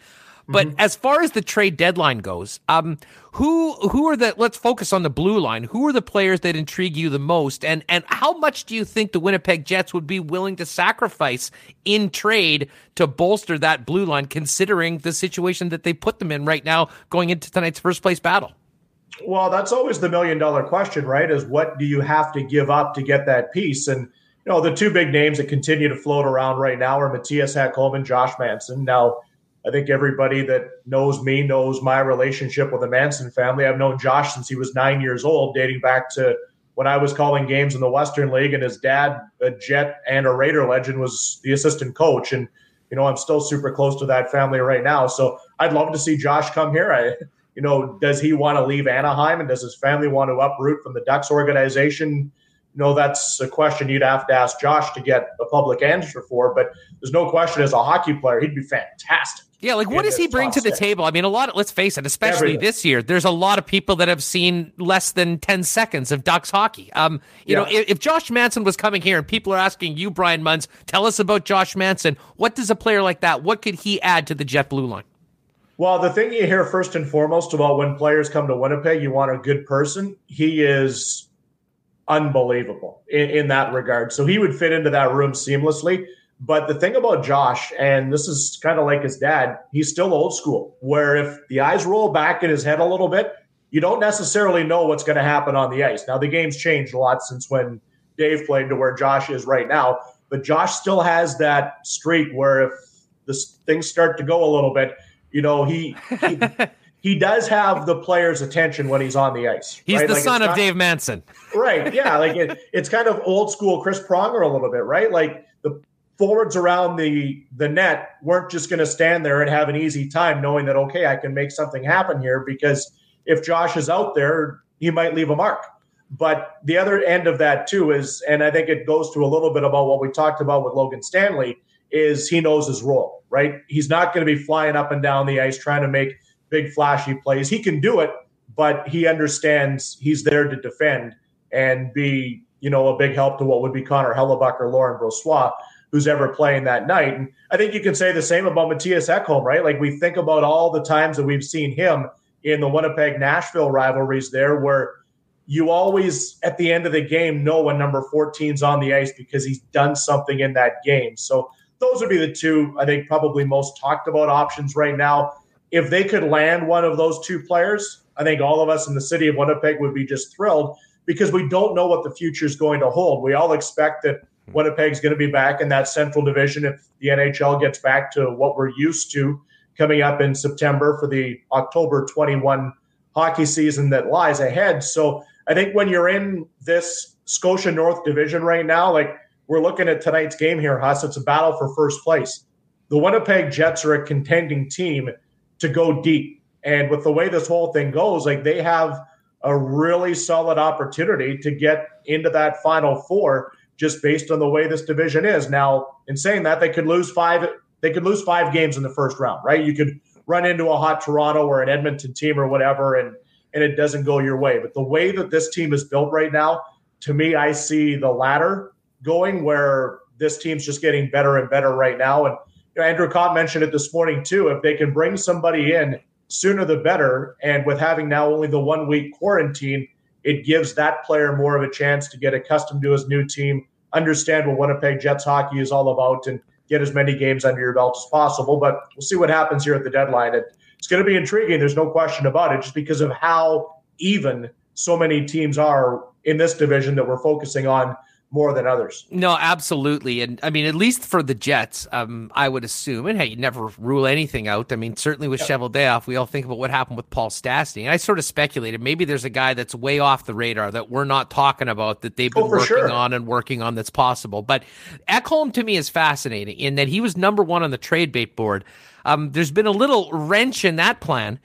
But as far as the trade deadline goes, um, who who are the – let's focus on the blue line. Who are the players that intrigue you the most, and, and how much do you think the Winnipeg Jets would be willing to sacrifice in trade to bolster that blue line, considering the situation that they put them in right now going into tonight's first-place battle? Well, that's always the million-dollar question, right, is what do you have to give up to get that piece? And, you know, the two big names that continue to float around right now are Matthias Ekholm and Josh Manson. Now, I think everybody that knows me knows my relationship with the Manson family. I've known Josh since he was nine years old, dating back to when I was calling games in the Western League, and his dad, a Jet and a Raider legend, was the assistant coach. And, you know, I'm still super close to that family right now. So I'd love to see Josh come here. I, you know, does he want to leave Anaheim, and does his family want to uproot from the Ducks organization? You know, that's a question you'd have to ask Josh to get a public answer for, but there's no question as a hockey player, he'd be fantastic. Yeah, like what does he bring to the table? I mean, a lot of, let's face it, especially Everything. this year, there's a lot of people that have seen less than ten seconds of Ducks hockey. Um, you yeah. know, if, if Josh Manson was coming here and people are asking you, Brian Munz, tell us about Josh Manson. What does a player like that, what could he add to the JetBlue line? Well, the thing you hear first and foremost about when players come to Winnipeg, you want a good person. He is unbelievable in, in that regard. So he would fit into that room seamlessly. But the thing about Josh, and this is kind of like his dad, he's still old school, where if the eyes roll back in his head a little bit, you don't necessarily know what's going to happen on the ice. Now, the game's changed a lot since when Dave played to where Josh is right now. But Josh still has that streak where if the things start to go a little bit, you know, he he, he does have the player's attention when he's on the ice. He's right? the like son of not, Dave Manson. Right, yeah. Like it, it's kind of old school Chris Pronger a little bit, right? Like the forwards around the, the net weren't just going to stand there and have an easy time knowing that, okay, I can make something happen here, because if Josh is out there, he might leave a mark. But the other end of that too is, and I think it goes to a little bit about what we talked about with Logan Stanley, is he knows his role, right? He's not going to be flying up and down the ice trying to make big flashy plays. He can do it, but he understands he's there to defend and be, you know, a big help to what would be Connor Hellebuyck or Lauren Brossoit, who's ever playing that night. And I think you can say the same about Matthias Ekholm, right? Like we think about all the times that we've seen him in the Winnipeg-Nashville rivalries there, where you always, at the end of the game, know when number fourteen's on the ice because he's done something in that game. So those would be the two, I think, probably most talked about options right now. If they could land one of those two players, I think all of us in the city of Winnipeg would be just thrilled, because we don't know what the future is going to hold. We all expect that Winnipeg's going to be back in that Central Division if the N H L gets back to what we're used to coming up in September for the October twenty-first hockey season that lies ahead. So I think when you're in this Scotia North Division right now, like we're looking at tonight's game here, Huss, it's a battle for first place. The Winnipeg Jets are a contending team to go deep. And with the way this whole thing goes, like they have a really solid opportunity to get into that Final Four, just based on the way this division is. Now, in saying that, they could lose five they could lose five games in the first round, right? You could run into a hot Toronto or an Edmonton team or whatever, and and it doesn't go your way. But the way that this team is built right now, to me, I see the latter going, where this team's just getting better and better right now. And you know, Andrew Copp mentioned it this morning too. If they can bring somebody in, sooner the better. And with having now only the one-week quarantine, it gives that player more of a chance to get accustomed to his new team, understand what Winnipeg Jets hockey is all about, and get as many games under your belt as possible. But we'll see what happens here at the deadline. It's going to be intriguing. There's no question about it, just because of how even so many teams are in this division that we're focusing on more than others. No, absolutely. And I mean, at least for the Jets, um, I would assume, and hey, you never rule anything out. I mean, certainly with yeah. Cheveldayoff, we all think about what happened with Paul Stastny. And I sort of speculated, maybe there's a guy that's way off the radar that we're not talking about that they've been oh, working sure. on and working on that's possible. But Ekholm to me is fascinating in that he was number one on the trade bait board. Um, there's been a little wrench in that plan,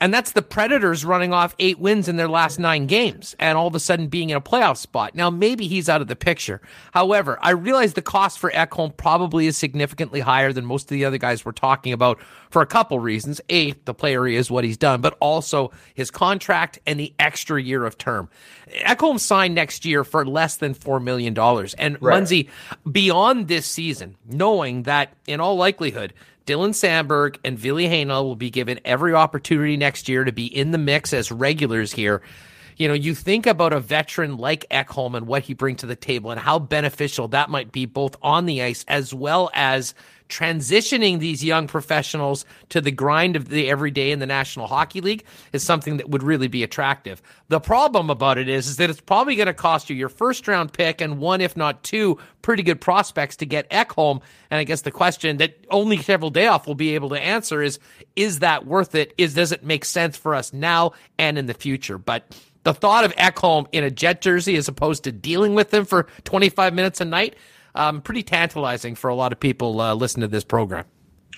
and that's the Predators running off eight wins in their last nine games and all of a sudden being in a playoff spot. Now, maybe he's out of the picture. However, I realize the cost for Ekholm probably is significantly higher than most of the other guys we're talking about for a couple reasons. A, the player he is, what he's done, but also his contract and the extra year of term. Ekholm signed next year for less than four million dollars. And right. Munzie, beyond this season, knowing that in all likelihood, Dylan Sandberg and Ville Heinola will be given every opportunity next year to be in the mix as regulars here. You know, you think about a veteran like Ekholm and what he brings to the table and how beneficial that might be both on the ice as well as transitioning these young professionals to the grind of the everyday in the National Hockey League is something that would really be attractive. The problem about it is, is that it's probably going to cost you your first round pick and one, if not two, pretty good prospects to get Ekholm. And I guess the question that only Cheveldayoff will be able to answer is, is that worth it? Is, does it make sense for us now and in the future? But the thought of Ekholm in a Jet jersey as opposed to dealing with him for twenty-five minutes a night, Um, pretty tantalizing for a lot of people uh, listening to this program.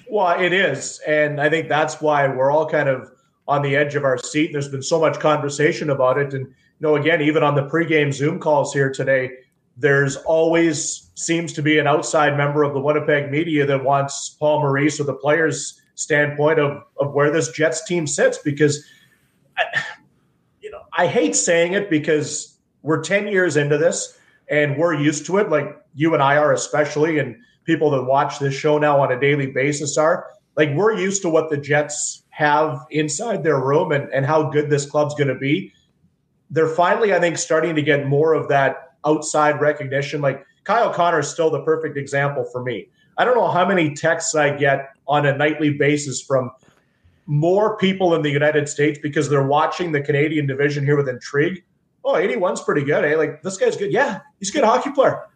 Well, it is. And I think that's why we're all kind of on the edge of our seat. There's been so much conversation about it. And, you know, again, even on the pregame Zoom calls here today, there's always seems to be an outside member of the Winnipeg media that wants Paul Maurice or the players' standpoint of, of where this Jets team sits, because I, you know, I hate saying it because we're ten years into this and we're used to it. Like you and I are, especially, and people that watch this show now on a daily basis are, like, we're used to what the Jets have inside their room and, and how good this club's going to be. They're finally, I think, starting to get more of that outside recognition. Like Kyle Connor is still the perfect example for me. I don't know how many texts I get on a nightly basis from more people in the United States because they're watching the Canadian division here with intrigue. Oh, eighty-one's pretty good, eh? Like, this guy's good. Yeah, he's a good hockey player.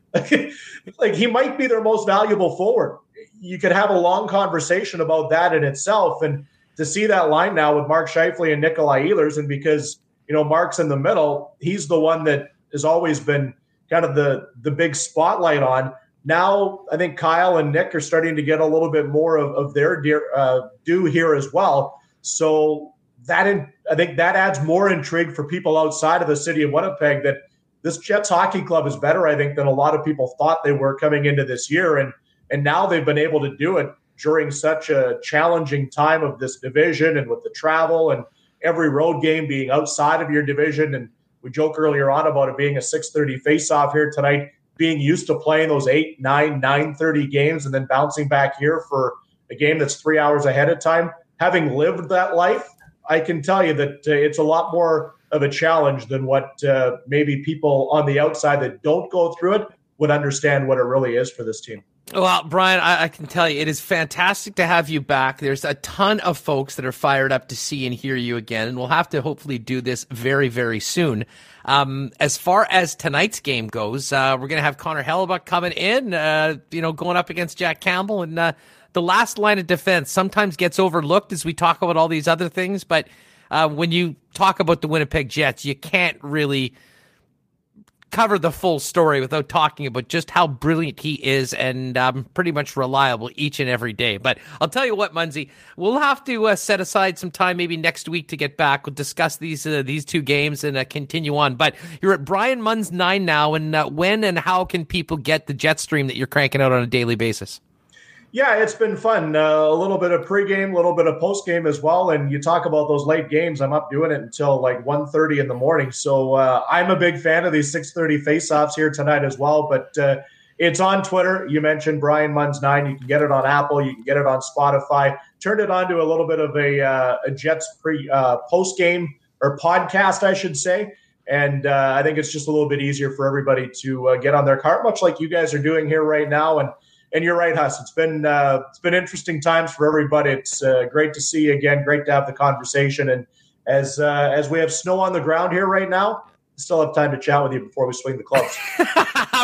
Like, he might be their most valuable forward. You could have a long conversation about that in itself. And to see that line now with Mark Scheifele and Nikolaj Ehlers, and because, you know, Mark's in the middle, he's the one that has always been kind of the, the big spotlight on. Now, I think Kyle and Nick are starting to get a little bit more of, of their dear, uh, due here as well. So that in, I think that adds more intrigue for people outside of the city of Winnipeg that this Jets hockey club is better, I think, than a lot of people thought they were coming into this year. And and now they've been able to do it during such a challenging time of this division and with the travel and every road game being outside of your division. And we joked earlier on about it being a six thirty faceoff here tonight, being used to playing those eight, nine, nine thirty games and then bouncing back here for a game that's three hours ahead of time. Having lived that life, I can tell you that uh, it's a lot more of a challenge than what uh, maybe people on the outside that don't go through it would understand what it really is for this team. Well, Brian, I, I can tell you, it is fantastic to have you back. There's a ton of folks that are fired up to see and hear you again, and we'll have to hopefully do this very, very soon. Um, as far as tonight's game goes, uh, we're going to have Connor Hellebuyck coming in, uh, you know, going up against Jack Campbell, and uh, the last line of defense sometimes gets overlooked as we talk about all these other things, but uh, when you talk about the Winnipeg Jets, you can't really cover the full story without talking about just how brilliant he is and um, pretty much reliable each and every day. But I'll tell you what, Munzie, we'll have to uh, set aside some time maybe next week to get back. We'll discuss these uh, these two games and uh, continue on. But you're at Brian Munz nine now, and uh, when and how can people get the Jetstream that you're cranking out on a daily basis? Yeah, it's been fun. Uh, a little bit of pregame, a little bit of postgame as well. And you talk about those late games. I'm up doing it until like one thirty in the morning. So uh, I'm a big fan of these six thirty faceoffs here tonight as well. But uh, it's on Twitter. You mentioned Brian Munz nine. You can get it on Apple. You can get it on Spotify. Turned it on to a little bit of a, uh, a Jets pre uh, postgame or podcast, I should say. And uh, I think it's just a little bit easier for everybody to uh, get on their cart, much like you guys are doing here right now. And And you're right, Huss. It's been uh, it's been interesting times for everybody. It's uh, great to see you again. Great to have the conversation. And as uh, as we have snow on the ground here right now, still have time to chat with you before we swing the clubs.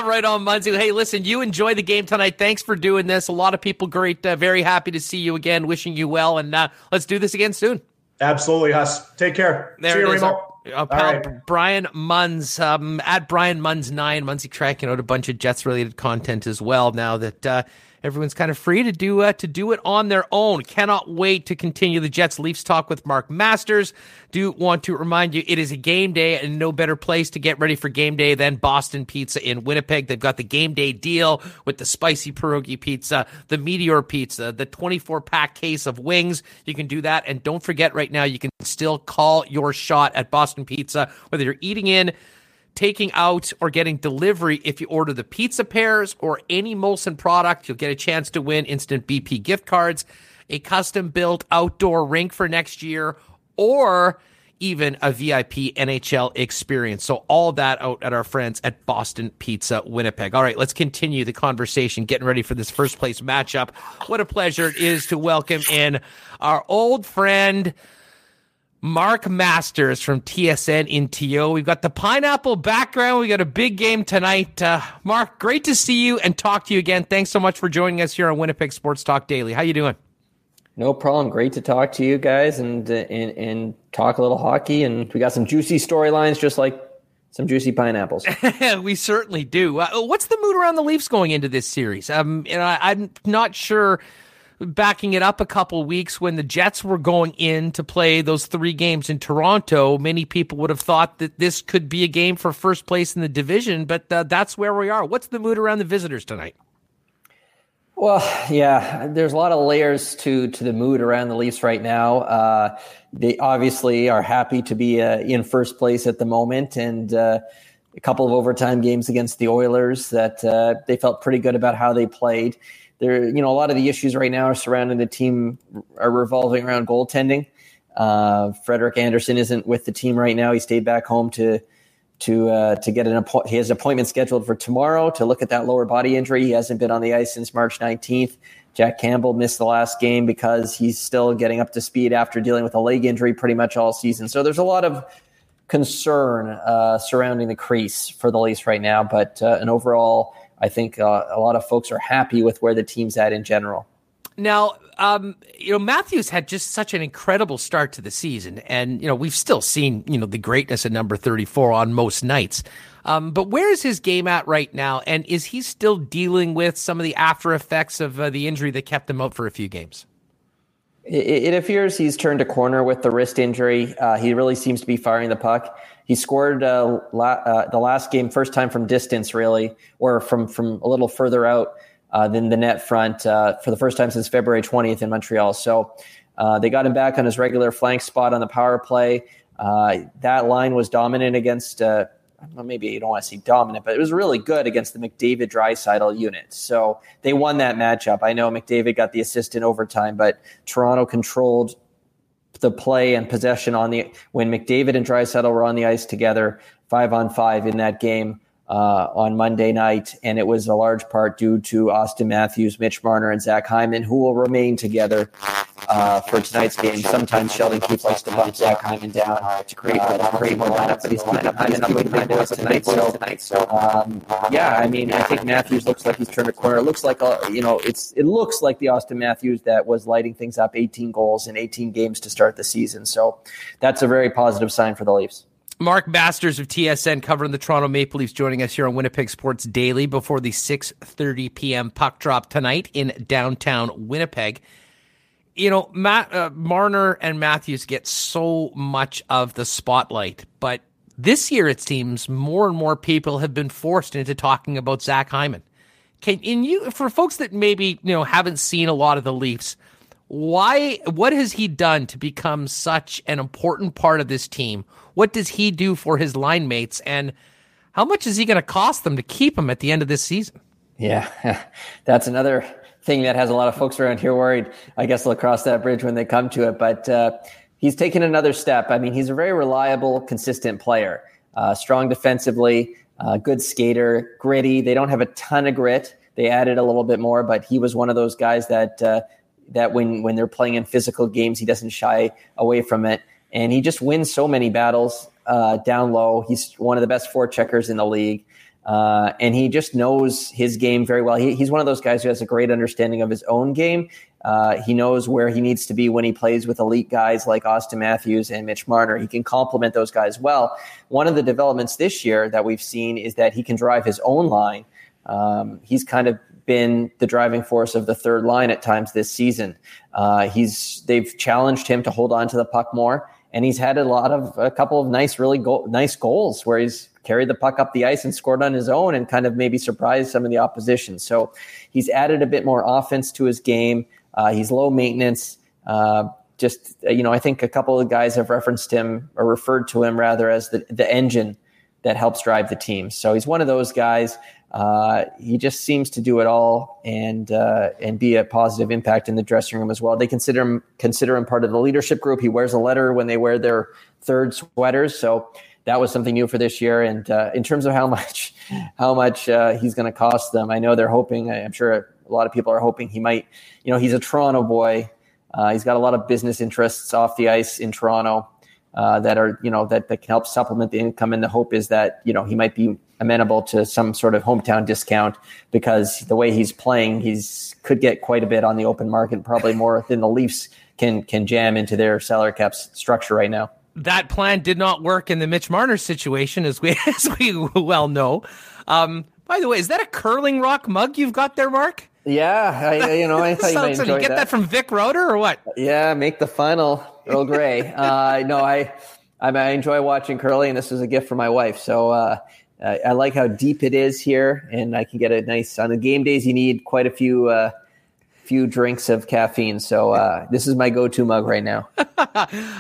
Right on, Munzie. Hey, listen, you enjoy the game tonight. Thanks for doing this. A lot of people, great, uh, very happy to see you again. Wishing you well, and uh, let's do this again soon. Absolutely, Huss. Take care. There see you, Remo. Uh, pal, right. Brian Munz, um, at Brian Munz nine, Munzie cracking out a bunch of Jets-related content as well now that uh, everyone's kind of free to do uh, to do it on their own. Cannot wait to continue the Jets-Leafs talk with Mark Masters. Do want to remind you, it is a game day, and no better place to get ready for game day than Boston Pizza in Winnipeg. They've got the game day deal with the spicy pierogi pizza, the meteor pizza, the twenty-four pack case of wings. You can do that, and don't forget right now, you can still call your shot at Boston Pizza, whether you're eating in, taking out, or getting delivery. If you order the pizza pairs or any Molson product, you'll get a chance to win instant B P gift cards, a custom-built outdoor rink for next year, or even a V I P N H L experience. So all that out at our friends at Boston Pizza Winnipeg. All right, let's continue the conversation, getting ready for this first-place matchup. What a pleasure it is to welcome in our old friend, Mark Masters from T S N in T O. We've got the pineapple background. We got a big game tonight. Uh, Mark, great to see you and talk to you again. Thanks so much for joining us here on Winnipeg Sports Talk Daily. How you doing? No problem. Great to talk to you guys and uh, and, and talk a little hockey. And we got some juicy storylines, just like some juicy pineapples. We certainly do. Uh, what's the mood around the Leafs going into this series? Um, and I, I'm not sure backing it up a couple weeks when the Jets were going in to play those three games in Toronto, many people would have thought that this could be a game for first place in the division, but uh, that's where we are. What's the mood around the visitors tonight? Well, yeah, there's a lot of layers to to the mood around the Leafs right now. Uh, they obviously are happy to be uh, in first place at the moment, and uh, a couple of overtime games against the Oilers that uh, they felt pretty good about how they played. There, you know, a lot of the issues right now are surrounding the team are revolving around goaltending. Uh, Frederick Anderson isn't with the team right now. He stayed back home to. to uh, to get an appointment. He has an appointment scheduled for tomorrow to look at that lower body injury. He hasn't been on the ice since March nineteenth. Jack Campbell missed the last game because he's still getting up to speed after dealing with a leg injury pretty much all season. So there's a lot of concern uh, surrounding the crease for the Leafs right now. But uh, and overall, I think uh, a lot of folks are happy with where the team's at in general. Now, um, you know, Matthews had just such an incredible start to the season. And, you know, we've still seen, you know, the greatness of number thirty-four on most nights. Um, but where is his game at right now? And is he still dealing with some of the after effects of uh, the injury that kept him out for a few games? It, it appears he's turned a corner with the wrist injury. Uh, he really seems to be firing the puck. He scored uh, la- uh, the last game, first time from distance, really, or from, from a little further out. Uh, then the net front uh, for the first time since February twentieth in Montreal. So uh, they got him back on his regular flank spot on the power play. Uh, that line was dominant against, uh, well, maybe you don't want to say dominant, but it was really good against the McDavid-Draisaitl unit. So they won that matchup. I know McDavid got the assist in overtime, but Toronto controlled the play and possession on the when McDavid and Draisaitl were on the ice together, five on five in that game. Uh, on Monday night, and it was a large part due to Auston Matthews, Mitch Marner, and Zach Hyman, who will remain together uh, for tonight's game. Sometimes Sheldon Keefe likes to bump Zach Hyman down to create uh, create more lineup, but he's lined up he's keeping big boys tonight. So, so um, yeah, I mean, I think Matthews looks like he's turned a corner. It looks like uh, you know, it's it looks like the Auston Matthews that was lighting things up, eighteen goals in eighteen games to start the season. So that's a very positive sign for the Leafs. Mark Masters of T S N covering the Toronto Maple Leafs joining us here on Winnipeg Sports Daily before the six thirty p.m. puck drop tonight in downtown Winnipeg. You know, Matt, uh, Marner and Matthews get so much of the spotlight, but this year it seems more and more people have been forced into talking about Zach Hyman. Can and you for folks that maybe, you know, haven't seen a lot of the Leafs, why? What has he done to become such an important part of this team? What does he do for his line mates? And how much is he going to cost them to keep him at the end of this season? Yeah, that's another thing that has a lot of folks around here worried. I guess they'll cross that bridge when they come to it. But uh, he's taken another step. I mean, he's a very reliable, consistent player, uh, strong defensively, uh, good skater, gritty. They don't have a ton of grit. They added a little bit more, but he was one of those guys that uh, – that when, when they're playing in physical games, he doesn't shy away from it. And he just wins so many battles uh, down low. He's one of the best forecheckers in the league. Uh, and he just knows his game very well. He, he's one of those guys who has a great understanding of his own game. Uh, he knows where he needs to be when he plays with elite guys like Auston Matthews and Mitch Marner. He can complement those guys well. One of the developments this year that we've seen is that he can drive his own line. Um, he's kind of been the driving force of the third line at times this season. Uh, he's they've challenged him to hold on to the puck more, and he's had a lot of a couple of nice, really go- nice goals where he's carried the puck up the ice and scored on his own, and kind of maybe surprised some of the opposition. So he's added a bit more offense to his game. Uh, he's low maintenance. Uh, just you know, I think a couple of guys have referenced him or referred to him rather as the the engine that helps drive the team. So he's one of those guys. Uh, he just seems to do it all and uh, and be a positive impact in the dressing room as well. They consider him consider him part of the leadership group. He wears a letter when they wear their third sweaters, so that was something new for this year. And uh, in terms of how much how much uh, he's going to cost them, I know they're hoping. I'm sure a lot of people are hoping he might. You know, he's a Toronto boy. Uh, he's got a lot of business interests off the ice in Toronto uh, that are you know that that can help supplement the income. And the hope is that you know he might be amenable to some sort of hometown discount, because the way he's playing, he's could get quite a bit on the open market, probably more than the Leafs can can jam into their salary cap structure right now. That plan did not work in the Mitch Marner situation, as we as we well know. Um, by the way, is that a curling rock mug you've got there, Mark? Yeah, I, you know, I thought you might enjoy that. Did you get that from Vic Roder or what? Yeah, make the final, Earl Grey. uh, no, I, I, I enjoy watching curling, and this was a gift for my wife. So uh, I, I like how deep it is here, and I can get a nice – on the game days, you need quite a few uh, few drinks of caffeine. So uh, this is my go-to mug right now.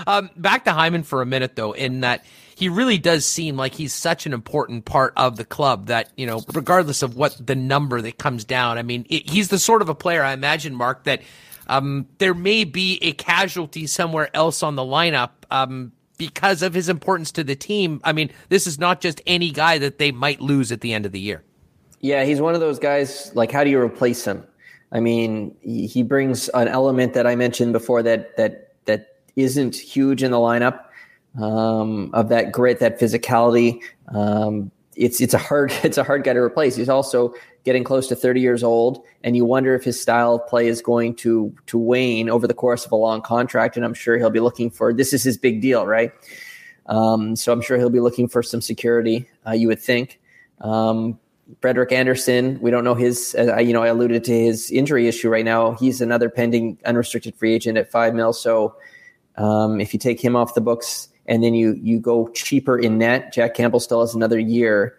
um, back to Hyman for a minute, though, in that – he really does seem like he's such an important part of the club that, you know, regardless of what the number that comes down, I mean, it, he's the sort of a player, I imagine, Mark, that um, there may be a casualty somewhere else on the lineup um, because of his importance to the team. I mean, this is not just any guy that they might lose at the end of the year. Yeah, he's one of those guys, like, how do you replace him? I mean, he brings an element that I mentioned before that that that isn't huge in the lineup. Um, of that grit, that physicality. Um, it's it's a hard it's a hard guy to replace. He's also getting close to thirty years old, and you wonder if his style of play is going to to wane over the course of a long contract. And I'm sure he'll be looking for this is his big deal, right? Um, so I'm sure he'll be looking for some security. Uh, you would think. Um, Frederick Anderson, we don't know his. Uh, you know, I alluded to his injury issue right now. He's another pending unrestricted free agent at five mil. So um, if you take him off the books. And then you you go cheaper in net. Jack Campbell still has another year.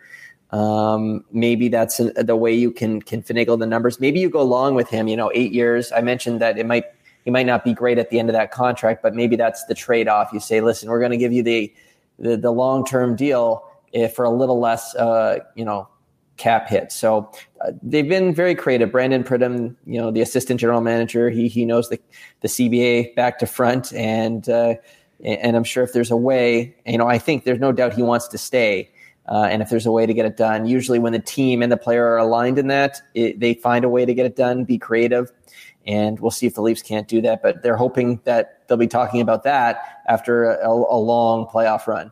Um, maybe that's an, the way you can can finagle the numbers. Maybe you go long with him. You know, eight years. I mentioned that it might he might not be great at the end of that contract, but maybe that's the trade off. You say, listen, we're going to give you the the, the long term deal if for a little less, uh, you know, cap hit. So uh, they've been very creative. Brandon Pridham, you know, the assistant general manager, he he knows the the C B A back to front and. Uh, And I'm sure if there's a way, you know, I think there's no doubt he wants to stay. Uh, and if there's a way to get it done, usually when the team and the player are aligned in that, it, they find a way to get it done, be creative. And we'll see if the Leafs can't do that. But they're hoping that they'll be talking about that after a, a long playoff run.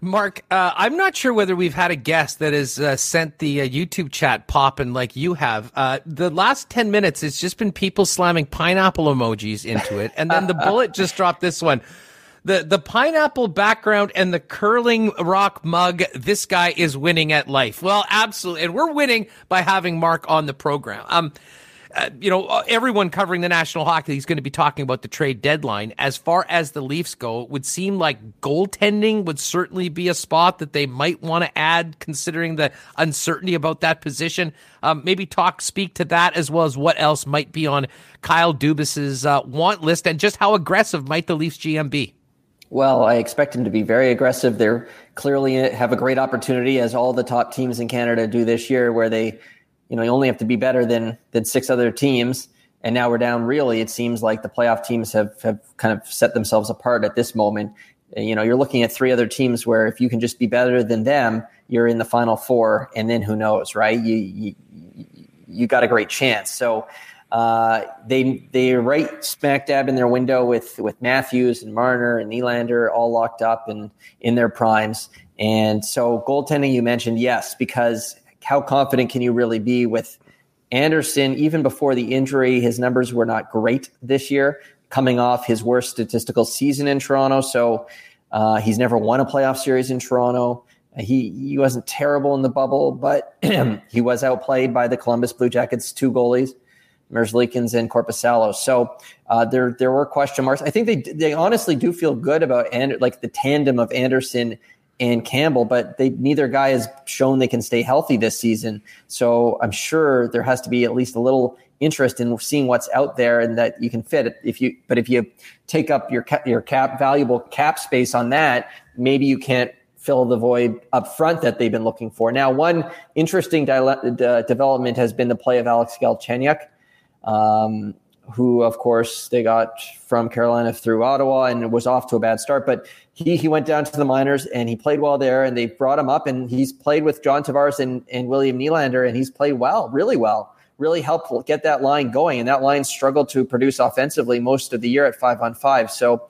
Mark, uh, I'm not sure whether we've had a guest that has uh, sent the uh, YouTube chat popping like you have. Uh, the last ten minutes, it's just been people slamming pineapple emojis into it. And then the bullet just dropped this one. The the pineapple background and the curling rock mug, this guy is winning at life. Well, absolutely. And we're winning by having Mark on the program. Um, uh, you know, everyone covering the National Hockey League is going to be talking about the trade deadline. As far as the Leafs go, it would seem like goaltending would certainly be a spot that they might want to add, considering the uncertainty about that position. Um, maybe talk, speak to that, as well as what else might be on Kyle Dubas's uh, want list, and just how aggressive might the Leafs G M be? Well, I expect him to be very aggressive. They clearly have a great opportunity, as all the top teams in Canada do this year, where they, you know, you only have to be better than than six other teams. And now we're down, really, it seems like the playoff teams have, have kind of set themselves apart at this moment. You know, you're looking at three other teams where if you can just be better than them, you're in the final four. And then who knows, right? You you, you got a great chance. So Uh, they they're right smack dab in their window with, with Matthews and Marner and Nylander all locked up and in their primes. And so goaltending, you mentioned, yes, because how confident can you really be with Anderson? Even before the injury, his numbers were not great this year, coming off his worst statistical season in Toronto. So uh, he's never won a playoff series in Toronto. He he wasn't terrible in the bubble, but he was outplayed by the Columbus Blue Jackets' two goalies, Merzlikins and Korpisalo. So uh, there there were question marks. I think they they honestly do feel good about and like the tandem of Anderson and Campbell, but they neither guy has shown they can stay healthy this season. So I'm sure there has to be at least a little interest in seeing what's out there and that you can fit it. If you but if you take up your cap, your cap valuable cap space on that, maybe you can't fill the void up front that they've been looking for. Now, one interesting dile- d- development has been the play of Alex Galchenyuk, Um, who, of course, they got from Carolina through Ottawa and was off to a bad start. But he he went down to the minors and he played well there, and they brought him up, and he's played with John Tavares and, and William Nylander, and he's played well, really well, really helpful, get that line going. And that line struggled to produce offensively most of the year at five on five. So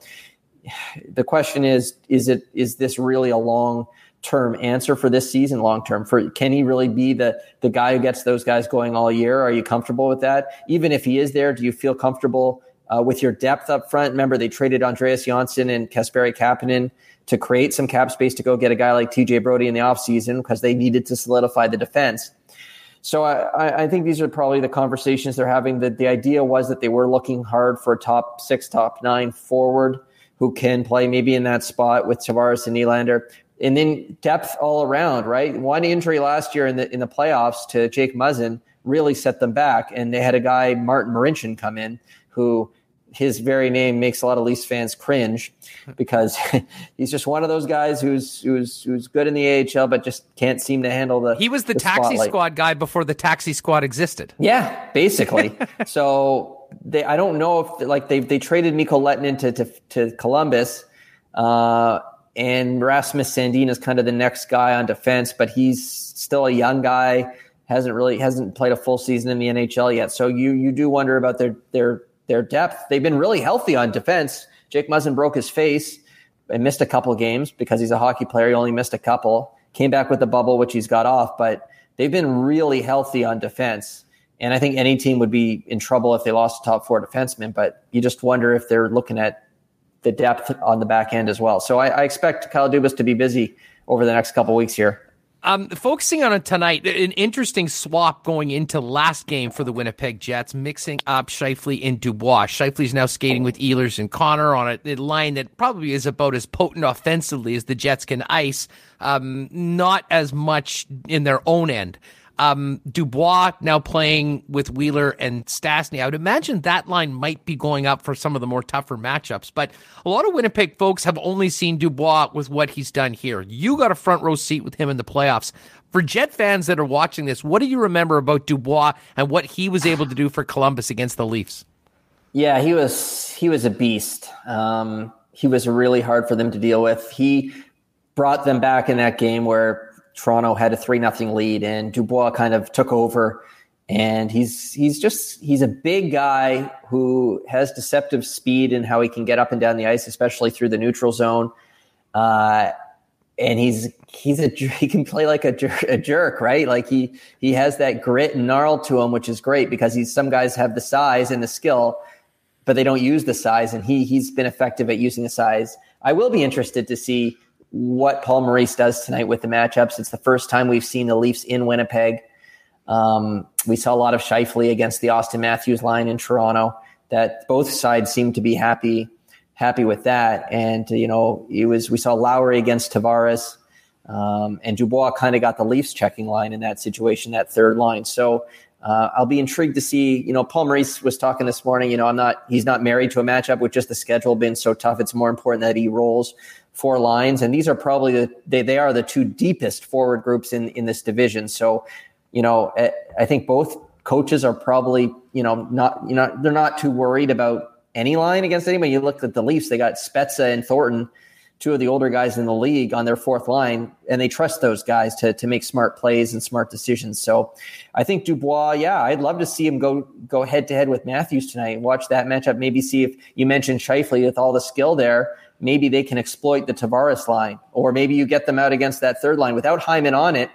the question is, is it is this really a long term answer for this season, long term? For can he really be the the guy who gets those guys going all year? Are you comfortable with that? Even if he is there, do you feel comfortable uh, with your depth up front? Remember, they traded Andreas Janssen and Kasperi Kapanen to create some cap space to go get a guy like T J Brody in the offseason because they needed to solidify the defense. So I, I think these are probably the conversations they're having. That the idea was that they were looking hard for a top six, top nine forward who can play maybe in that spot with Tavares and Nylander. And then depth all around, right? One injury last year in the in the playoffs to Jake Muzzin really set them back. And they had a guy, Martin Marincin, come in who his very name makes a lot of Leafs fans cringe because he's just one of those guys who's who's who's good in the A H L but just can't seem to handle the He was the, the taxi spotlight. Squad guy before the taxi squad existed. Yeah, basically. So they I don't know if like they they traded Mikko Lehtinen to to, to Columbus. Uh And Rasmus Sandin is kind of the next guy on defense, but he's still a young guy, hasn't really hasn't played a full season in the N H L yet. So you you do wonder about their their their depth. They've been really healthy on defense. Jake Muzzin broke his face and missed a couple of games because he's a hockey player. He only missed a couple. Came back with the bubble, which he's got off. But they've been really healthy on defense. And I think any team would be in trouble if they lost a top four defenseman. But you just wonder if they're looking at the depth on the back end as well. So I, I expect Kyle Dubas to be busy over the next couple weeks here. Um, focusing on it tonight, an interesting swap going into last game for the Winnipeg Jets, mixing up Scheifele and Dubois. Scheifele's now skating with Ehlers and Connor on a, a line that probably is about as potent offensively as the Jets can ice, um, not as much in their own end. Um, Dubois now playing with Wheeler and Stastny. I would imagine that line might be going up for some of the more tougher matchups, but a lot of Winnipeg folks have only seen Dubois with what he's done here. You got a front row seat with him in the playoffs. For Jet fans that are watching this, what do you remember about Dubois and what he was able to do for Columbus against the Leafs? Yeah, he was, he was a beast. Um, he was really hard for them to deal with. He brought them back in that game where Toronto had a three nothing lead and Dubois kind of took over, and he's, he's just, he's a big guy who has deceptive speed and how he can get up and down the ice, especially through the neutral zone. Uh, and he's, he's a, he can play like a jerk, a jerk, right? Like he, he has that grit and gnarl to him, which is great because he's, some guys have the size and the skill, but they don't use the size. And he, he's been effective at using the size. I will be interested to see what Paul Maurice does tonight with the matchups. It's the first time we've seen the Leafs in Winnipeg. Um, we saw a lot of Scheifele against the Auston Matthews line in Toronto. That both sides seem to be happy, happy with that. And you know, it was, we saw Lowry against Tavares, um, and Dubois kind of got the Leafs checking line in that situation, that third line. So uh, I'll be intrigued to see. You know, Paul Maurice was talking this morning. You know, I'm not, he's not married to a matchup with just the schedule being so tough. It's more important that he rolls four lines, and these are probably the, they they are the two deepest forward groups in in this division. So, you know, I think both coaches are probably, you know, not you know they're not too worried about any line against anybody. You look at the Leafs; they got Spezza and Thornton, two of the older guys in the league, on their fourth line, and they trust those guys to to make smart plays and smart decisions. So, I think Dubois, yeah, I'd love to see him go go head to head with Matthews tonight. Watch that matchup. Maybe see if you mentioned Scheifele with all the skill there. Maybe they can exploit the Tavares line, or maybe you get them out against that third line without Hyman on it.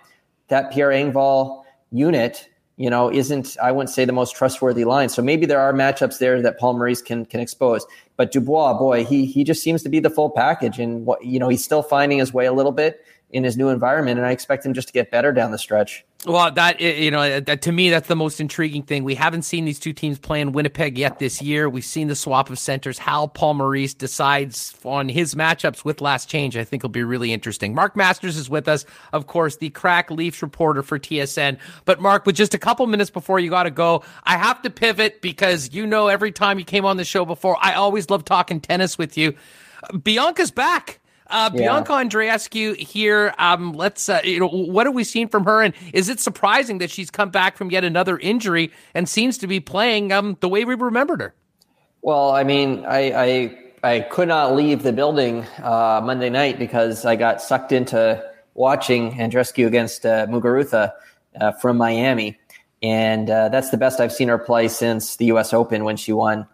That Pierre Engvall unit, you know, isn't, I wouldn't say the most trustworthy line. So maybe there are matchups there that Paul Maurice can can expose. But Dubois, boy, he he just seems to be the full package, and what, you know, he's still finding his way a little bit in his new environment, and I expect him just to get better down the stretch. Well, that, you know, that, to me, that's the most intriguing thing. We haven't seen these two teams play in Winnipeg yet this year. We've seen the swap of centers. How Paul Maurice decides on his matchups with last change, I think, will be really interesting. Mark Masters is with us, of course, the crack Leafs reporter for T S N. But Mark, with just a couple minutes before you got to go, I have to pivot because, you know, every time you came on the show before, I always love talking tennis with you. Bianca's back. Uh, yeah. Bianca Andreescu here. Um, let's, uh, you know, what have we seen from her? And is it surprising that she's come back from yet another injury and seems to be playing um, the way we remembered her? Well, I mean, I I, I could not leave the building uh, Monday night because I got sucked into watching Andreescu against uh, Muguruza uh, from Miami. And uh, that's the best I've seen her play since the U S Open when she won.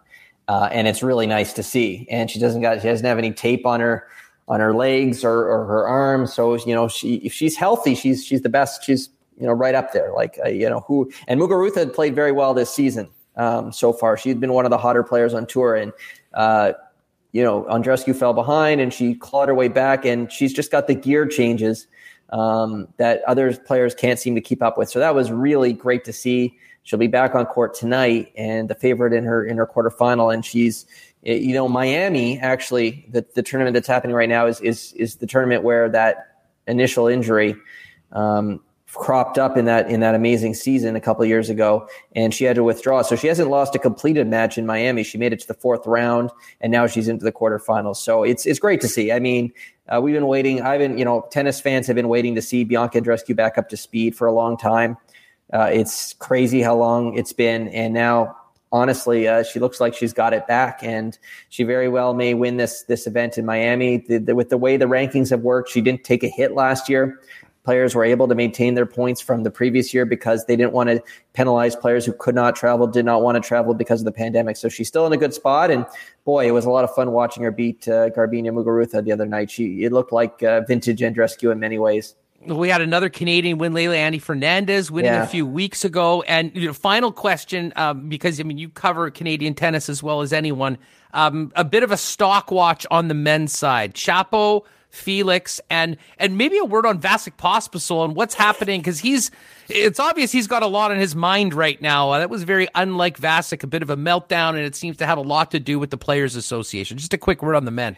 Uh, and it's really nice to see. And she doesn't got, she doesn't have any tape on her. on her legs or, or her arms. So, you know, she, if she's healthy, she's, she's the best. She's, you know, right up there. Like, uh, you know, who, and Muguruza had played very well this season um, so far. She'd been one of the hotter players on tour, and, uh, you know, Andreescu fell behind and she clawed her way back, and she's just got the gear changes um, that other players can't seem to keep up with. So that was really great to see. She'll be back on court tonight and the favorite in her in her quarterfinal. And she's, you know, Miami, actually, the, the tournament that's happening right now is is is the tournament where that initial injury um, cropped up in that in that amazing season a couple of years ago, and she had to withdraw. So she hasn't lost a completed match in Miami. She made it to the fourth round, and now she's into the quarterfinals. So it's it's great to see. I mean, uh, we've been waiting. I've been, you know, tennis fans have been waiting to see Bianca Andreescu back up to speed for a long time. Uh, it's crazy how long it's been. And now, honestly, uh, she looks like she's got it back, and she very well may win this this event in Miami. The, the, with the way the rankings have worked, she didn't take a hit last year. Players were able to maintain their points from the previous year because they didn't want to penalize players who could not travel, did not want to travel because of the pandemic. So she's still in a good spot. And boy, it was a lot of fun watching her beat uh, Garbina Muguruza the other night. She It looked like uh, vintage Andreescu in many ways. We had another Canadian win lately, Andy Fernandez winning yeah. a few weeks ago. And you know, final question, um, because, I mean, you cover Canadian tennis as well as anyone. Um, a bit of a stock watch on the men's side. Chapo, Felix, and and maybe a word on Vasek Pospisil and what's happening, because he's it's obvious he's got a lot on his mind right now. Uh, that was very unlike Vasek, a bit of a meltdown, and it seems to have a lot to do with the Players Association. Just a quick word on the men.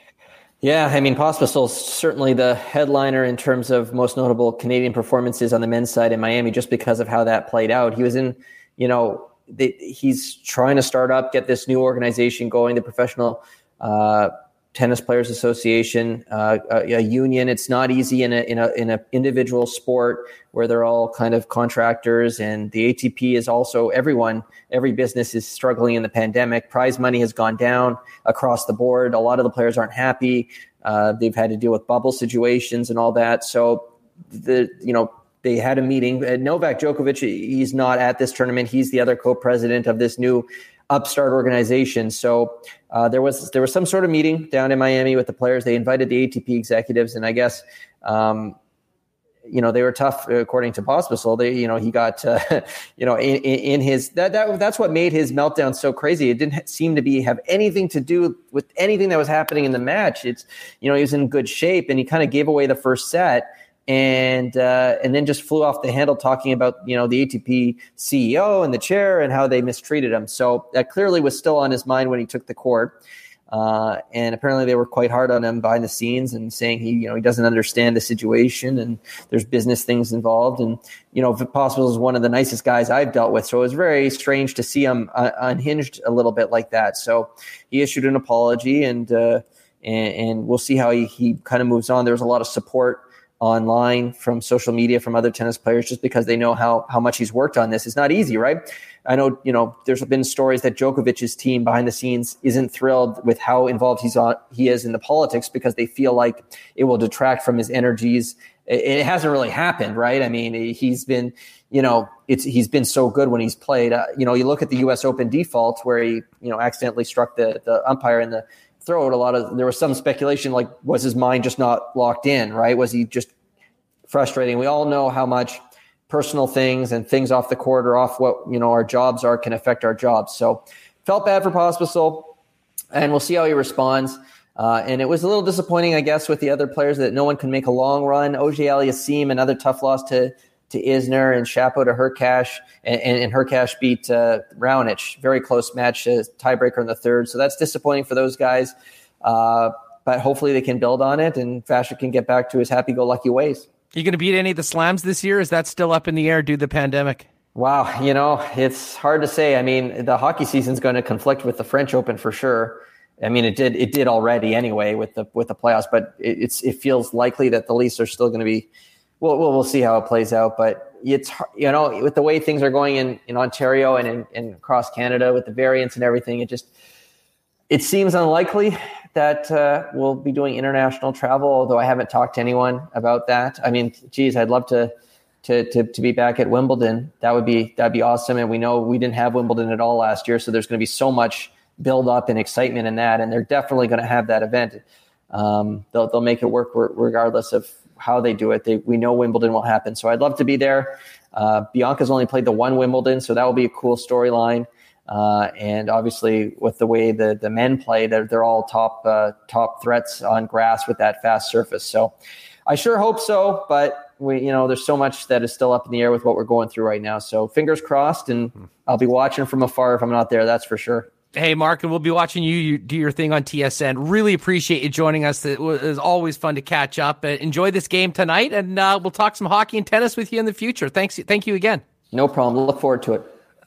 Yeah, I mean, Pospisil's certainly the headliner in terms of most notable Canadian performances on the men's side in Miami, just because of how that played out. He was in, you know, the, he's trying to start up, get this new organization going, the Professional uh, Tennis Players Association, uh, a, a union. It's not easy in a in a in an individual sport where they're all kind of contractors, and the A T P is also everyone. Every business is struggling in the pandemic. Prize money has gone down across the board. A lot of the players aren't happy. Uh, they've had to deal with bubble situations and all that. So the you know they had a meeting. And Novak Djokovic, he's not at this tournament. He's the other co-president of this new upstart organization. So uh, there was there was some sort of meeting down in Miami with the players. They invited the A T P executives, and I guess um, you know they were tough, according to Pospisil. They you know he got uh, you know in, in his that that that's what made his meltdown so crazy. It didn't seem to be have anything to do with anything that was happening in the match. It's you know he was in good shape, and he kind of gave away the first set. And uh, and then just flew off the handle talking about, you know, the A T P C E O and the chair and how they mistreated him. So that clearly was still on his mind when he took the court. Uh, and apparently they were quite hard on him behind the scenes and saying he, you know, he doesn't understand the situation and there's business things involved. And, you know, Pospisil is one of the nicest guys I've dealt with. So it was very strange to see him uh, unhinged a little bit like that. So he issued an apology, and uh, and, and we'll see how he, he kind of moves on. There was a lot of support online from social media from other tennis players, just because they know how how much he's worked on this. It's not easy, right? I know, you know, there's been stories that Djokovic's team behind the scenes isn't thrilled with how involved he's on he is in the politics, because they feel like it will detract from his energies. It hasn't really happened, right? I mean, he's been, you know, it's he's been so good when he's played. Uh, you know, you look at the U S Open default where he, you know, accidentally struck the the umpire in the throat. A lot of there was some speculation, like, was his mind just not locked in, right? Was he just frustrating? We all know how much personal things and things off the court or off what, you know, our jobs are can affect our jobs. So felt bad for Pospisil, and we'll see how he responds. Uh, and it was a little disappointing, I guess, with the other players that no one can make a long run. O J Aliassime, another tough loss to, to Isner, and Chapo to Herkash, and, and, and Herkash beat uh, Raonic. Very close match, uh, tiebreaker in the third. So that's disappointing for those guys. Uh, But hopefully they can build on it, and Vasek can get back to his happy-go-lucky ways. Are you going to beat any of the slams this year? Is that still up in the air due to the pandemic? Wow, you know, it's hard to say. I mean, the hockey season's going to conflict with the French Open for sure. I mean, it did it did already anyway with the with the playoffs, but it, it's it feels likely that the Leafs are still going to be. Well, we'll we'll see how it plays out, but it's you know with the way things are going in, in Ontario and in, in across Canada with the variants and everything, it just. It seems unlikely that uh, we'll be doing international travel, although I haven't talked to anyone about that. I mean, geez, I'd love to to to, to be back at Wimbledon. That would be that'd be awesome. And we know we didn't have Wimbledon at all last year, so there's going to be so much build up and excitement in that, and they're definitely going to have that event. Um, they'll they'll make it work regardless of how they do it. They, we know Wimbledon will happen, so I'd love to be there. Uh, Bianca's only played the one Wimbledon, so that will be a cool storyline. Uh, and obviously with the way the, the men play, they're, they're all top, uh, top threats on grass with that fast surface. So I sure hope so, but we, you know, there's so much that is still up in the air with what we're going through right now. So fingers crossed, and I'll be watching from afar if I'm not there. That's for sure. Hey, Mark, and we'll be watching you, you do your thing on T S N. Really appreciate you joining us. It was always fun to catch up. Enjoy this game tonight, and uh, we'll talk some hockey and tennis with you in the future. Thanks. Thank you again. No problem. We'll look forward to it.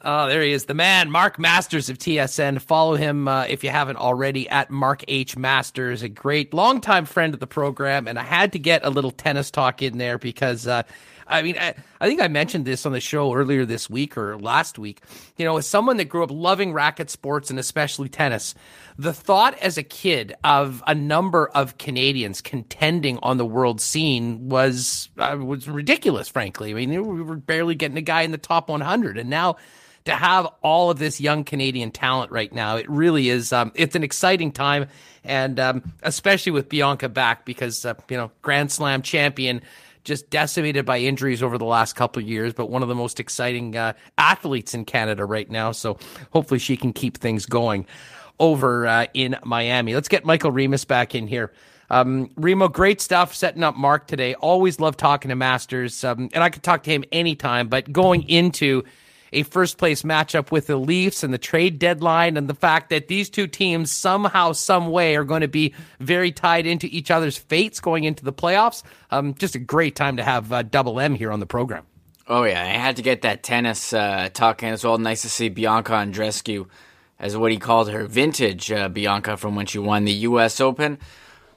Oh, there he is. The man, Mark Masters of T S N. Follow him uh, if you haven't already at Mark H. Masters, a great longtime friend of the program. And I had to get a little tennis talk in there because, uh, I mean, I, I think I mentioned this on the show earlier this week or last week. You know, as someone that grew up loving racket sports and especially tennis, the thought as a kid of a number of Canadians contending on the world scene was uh, was ridiculous, frankly. I mean, we were barely getting a guy in the top one hundred, and now to have all of this young Canadian talent right now, it really is, um, it's an exciting time, and um, especially with Bianca back because, uh, you know, Grand Slam champion, just decimated by injuries over the last couple of years, but one of the most exciting uh, athletes in Canada right now. So hopefully she can keep things going over uh, in Miami. Let's get Michael Remis back in here. Um, Remo, great stuff setting up Mark today. Always love talking to Masters, um, and I could talk to him anytime, but going into a first-place matchup with the Leafs and the trade deadline and the fact that these two teams somehow, some way are going to be very tied into each other's fates going into the playoffs. Um, just a great time to have uh, Double M here on the program. Oh, yeah. I had to get that tennis uh, talk in as well. Nice to see Bianca Andreescu, as what he called her, vintage uh, Bianca from when she won the U S Open.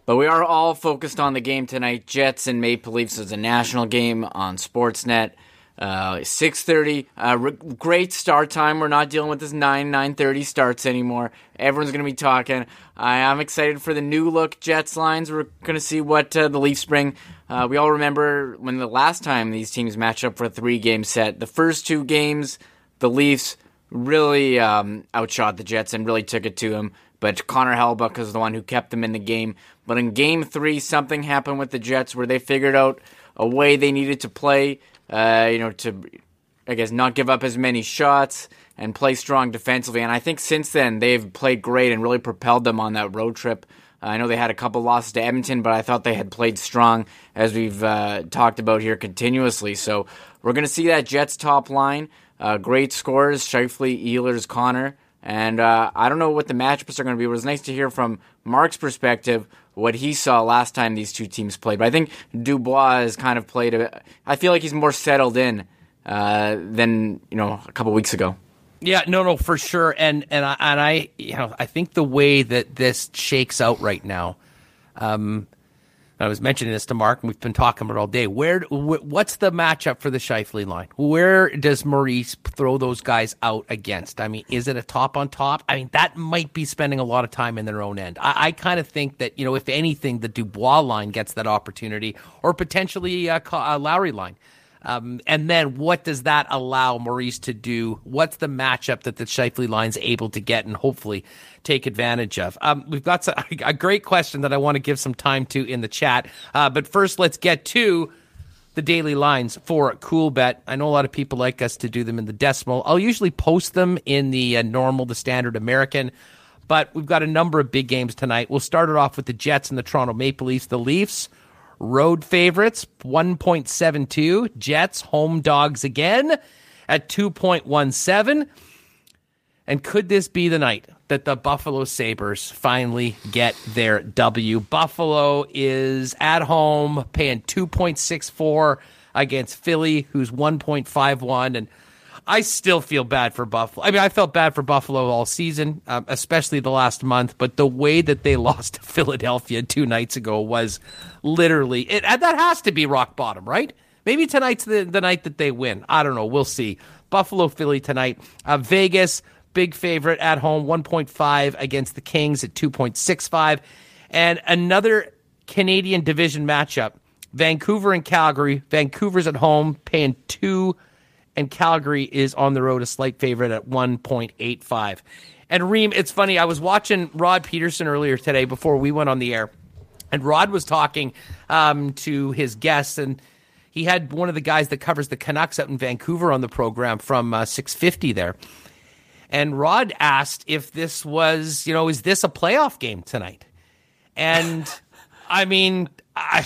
But we are all focused on the game tonight. Jets and Maple Leafs is a national game on Sportsnet. Uh, six thirty, uh, re- great start time. We're not dealing with this nine, nine thirty starts anymore. Everyone's going to be talking. I am excited for the new look Jets lines. We're going to see what uh, the Leafs bring. Uh, we all remember when the last time these teams matched up for a three-game set. The first two games, the Leafs really um, outshot the Jets and really took it to them. But Connor Hellebuyck is the one who kept them in the game. But in game three, something happened with the Jets where they figured out a way they needed to play. Uh, you know, to, I guess, not give up as many shots and play strong defensively. And I think since then, they've played great and really propelled them on that road trip. Uh, I know they had a couple losses to Edmonton, but I thought they had played strong, as we've uh, talked about here continuously. So we're going to see that Jets top line. Uh, great scorers, Scheifele, Ehlers, Connor. And uh, I don't know what the matchups are going to be, but it was nice to hear from Mark's perspective what he saw last time these two teams played. But I think Dubois has kind of played a bit. I feel like he's more settled in uh, than, you know, a couple weeks ago. Yeah, no, no, for sure. And and I, and I you know, I think the way that this shakes out right now, um, I was mentioning this to Mark, and we've been talking about it all day. Where, wh- what's the matchup for the Scheifele line? Where does Maurice throw those guys out against? I mean, is it a top on top? I mean, that might be spending a lot of time in their own end. I, I kind of think that, you know, if anything, the Dubois line gets that opportunity, or potentially a, a Lowry line. Um, and then what does that allow Maurice to do? What's the matchup that the Scheifele line's able to get and hopefully take advantage of? Um, we've got some, a great question that I want to give some time to in the chat. Uh, but first, let's get to the daily lines for Coolbet. I know a lot of people like us to do them in the decimal. I'll usually post them in the uh, normal, the standard American. But we've got a number of big games tonight. We'll start it off with the Jets and the Toronto Maple Leafs. The Leafs, road favorites, one point seven two. Jets, home dogs again at two point one seven. And could this be the night that the Buffalo Sabres finally get their W? Buffalo is at home, paying two point six four against Philly, who's one point five one. And I still feel bad for Buffalo. I mean, I felt bad for Buffalo all season, um, especially the last month. But the way that they lost to Philadelphia two nights ago was literally it, and that has to be rock bottom, right? Maybe tonight's the, the night that they win. I don't know. We'll see. Buffalo, Philly tonight. Uh, Vegas, big favorite at home, one point five against the Kings at two point six five. And another Canadian division matchup, Vancouver and Calgary. Vancouver's at home, paying two. And Calgary is on the road, a slight favorite at one point eight five. And Reem, it's funny, I was watching Rod Peterson earlier today before we went on the air, and Rod was talking um, to his guests, and he had one of the guys that covers the Canucks up in Vancouver on the program from uh, six fifty there. And Rod asked if this was, you know, is this a playoff game tonight? And I mean, I...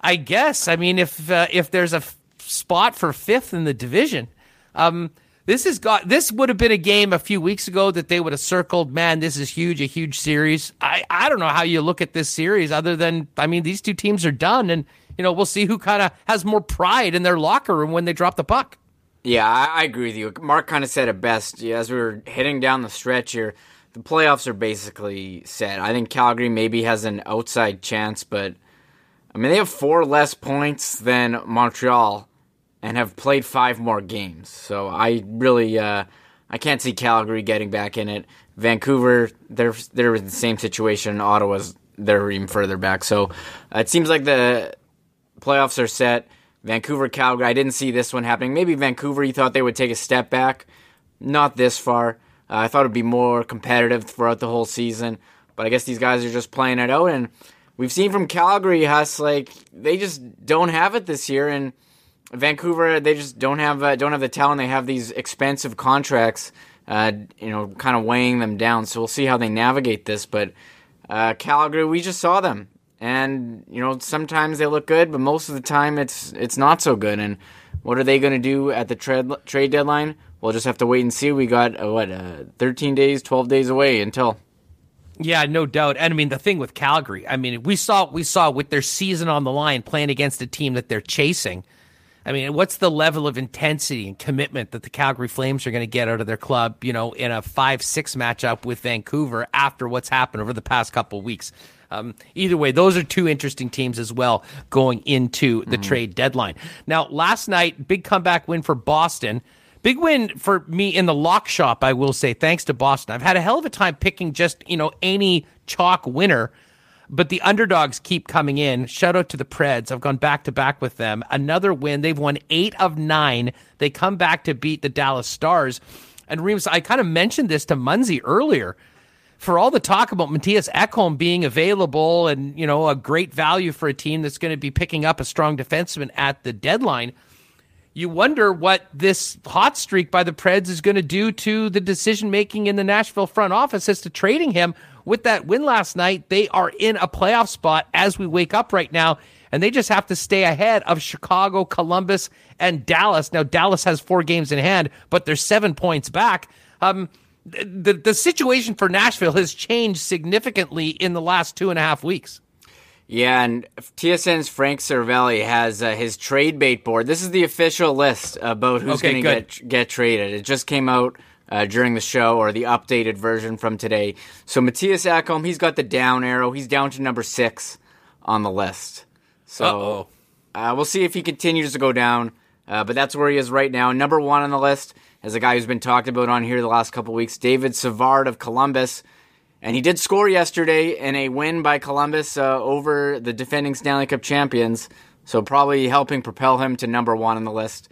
I guess. I mean, if uh, if there's a f- spot for fifth in the division, um, this has got this would have been a game a few weeks ago that they would have circled. Man, this is huge, a huge series. I, I don't know how you look at this series other than, I mean, these two teams are done, and you know we'll see who kind of has more pride in their locker room when they drop the puck. Yeah, I, I agree with you. Mark kind of said it best yeah, as we were heading down the stretch here. The playoffs are basically set. I think Calgary maybe has an outside chance, but I mean, they have four less points than Montreal and have played five more games. So I really, uh, I can't see Calgary getting back in it. Vancouver, they're they're in the same situation. Ottawa's, they're even further back. So it seems like the playoffs are set. Vancouver, Calgary, I didn't see this one happening. Maybe Vancouver, you thought they would take a step back. Not this far. Uh, I thought it would be more competitive throughout the whole season, but I guess these guys are just playing it out, and we've seen from Calgary, Huss, like, they just don't have it this year, and Vancouver, they just don't have uh, don't have the talent. They have these expensive contracts, uh, you know, kind of weighing them down, so we'll see how they navigate this, but uh, Calgary, we just saw them, and, you know, sometimes they look good, but most of the time it's it's not so good, and what are they going to do at the trade trade deadline? We'll just have to wait and see. We got, uh, what, uh, thirteen days, twelve days away until. Yeah, no doubt. And, I mean, the thing with Calgary, I mean, we saw we saw with their season on the line playing against a team that they're chasing. I mean, what's the level of intensity and commitment that the Calgary Flames are going to get out of their club, you know, in a five six matchup with Vancouver after what's happened over the past couple of weeks? Um, either way, those are two interesting teams as well going into the mm-hmm. trade deadline. Now, last night, big comeback win for Boston. Big win for me in the lock shop, I will say, thanks to Boston. I've had a hell of a time picking just, you know, any chalk winner, but the underdogs keep coming in. Shout out to the Preds. I've gone back-to-back with them. Another win. They've won eight of nine. They come back to beat the Dallas Stars. And Reeves, I kind of mentioned this to Munzie earlier. For all the talk about Matthias Ekholm being available and, you know, a great value for a team that's going to be picking up a strong defenseman at the deadline, you wonder what this hot streak by the Preds is going to do to the decision-making in the Nashville front office as to trading him. With that win last night, they are in a playoff spot as we wake up right now, and they just have to stay ahead of Chicago, Columbus, and Dallas. Now, Dallas has four games in hand, but they're seven points back. Um, the, the situation for Nashville has changed significantly in the last two and a half weeks. Yeah, and T S N's Frank Cervelli has uh, his trade bait board. This is the official list about who's okay, going to get get traded. It just came out uh, during the show, or the updated version from today. So Matthias Ekholm, he's got the down arrow. He's down to number six on the list. So uh, we'll see if he continues to go down, uh, but that's where he is right now. Number one on the list is a guy who's been talked about on here the last couple weeks, David Savard of Columbus. And he did score yesterday in a win by Columbus uh, over the defending Stanley Cup champions, so probably helping propel him to number one on the list.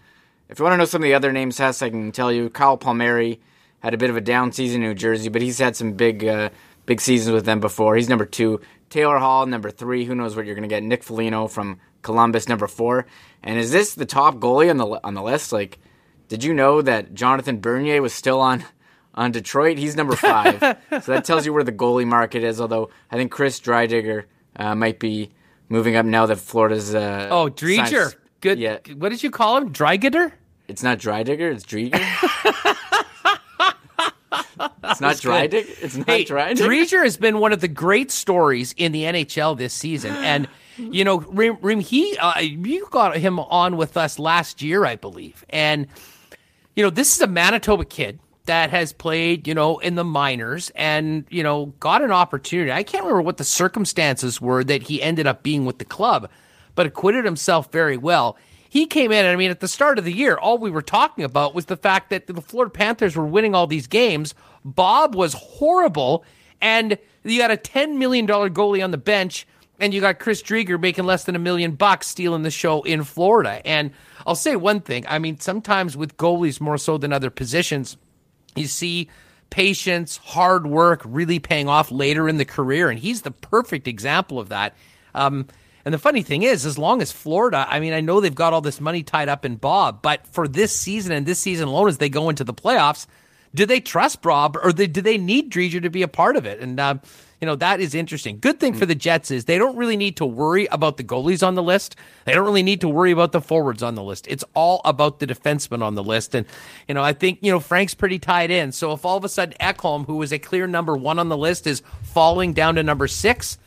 If you want to know some of the other names, Hess, I can tell you. Kyle Palmieri had a bit of a down season in New Jersey, but he's had some big uh, big seasons with them before. He's number two. Taylor Hall, number three. Who knows what you're going to get. Nick Foligno from Columbus, number four. And is this the top goalie on the on the list? Like, did you know that Jonathan Bernier was still on... On Detroit, he's number five. So that tells you where the goalie market is, although I think Chris Driedger uh, might be moving up now that Florida's... Uh, oh, Driedger. Signed... Good. Yeah. What did you call him? Driedger? It's not Driedger, it's Driedger. It's not Driedger? It's not hey, Driedger? Driedger has been one of the great stories in the N H L this season. And, you know, Rim, Rim he uh, you got him on with us last year, I believe. And, you know, this is a Manitoba kid that has played, you know, in the minors and, you know, got an opportunity. I can't remember what the circumstances were that he ended up being with the club, but acquitted himself very well. He came in, and I mean, at the start of the year, all we were talking about was the fact that the Florida Panthers were winning all these games. Bob was horrible, and you got a ten million dollars goalie on the bench, and you got Chris Driedger making less than a million bucks stealing the show in Florida. And I'll say one thing. I mean, sometimes with goalies more so than other positions, you see patience, hard work really paying off later in the career, and he's the perfect example of that. Um, and the funny thing is, as long as Florida, I mean, I know they've got all this money tied up in Bob, but for this season and this season alone, as they go into the playoffs, do they trust Brob, or they, do they need Driedger to be a part of it? And, um, you know, that is interesting. Good thing for the Jets is they don't really need to worry about the goalies on the list. They don't really need to worry about the forwards on the list. It's all about the defensemen on the list. And, you know, I think, you know, Frank's pretty tied in. So if all of a sudden Ekholm, who was a clear number one on the list, is falling down to number six,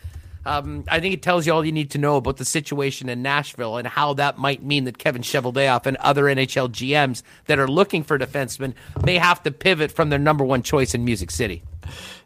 um, I think it tells you all you need to know about the situation in Nashville and how that might mean that Kevin Cheveldayoff and other N H L G Ms that are looking for defensemen may have to pivot from their number one choice in Music City.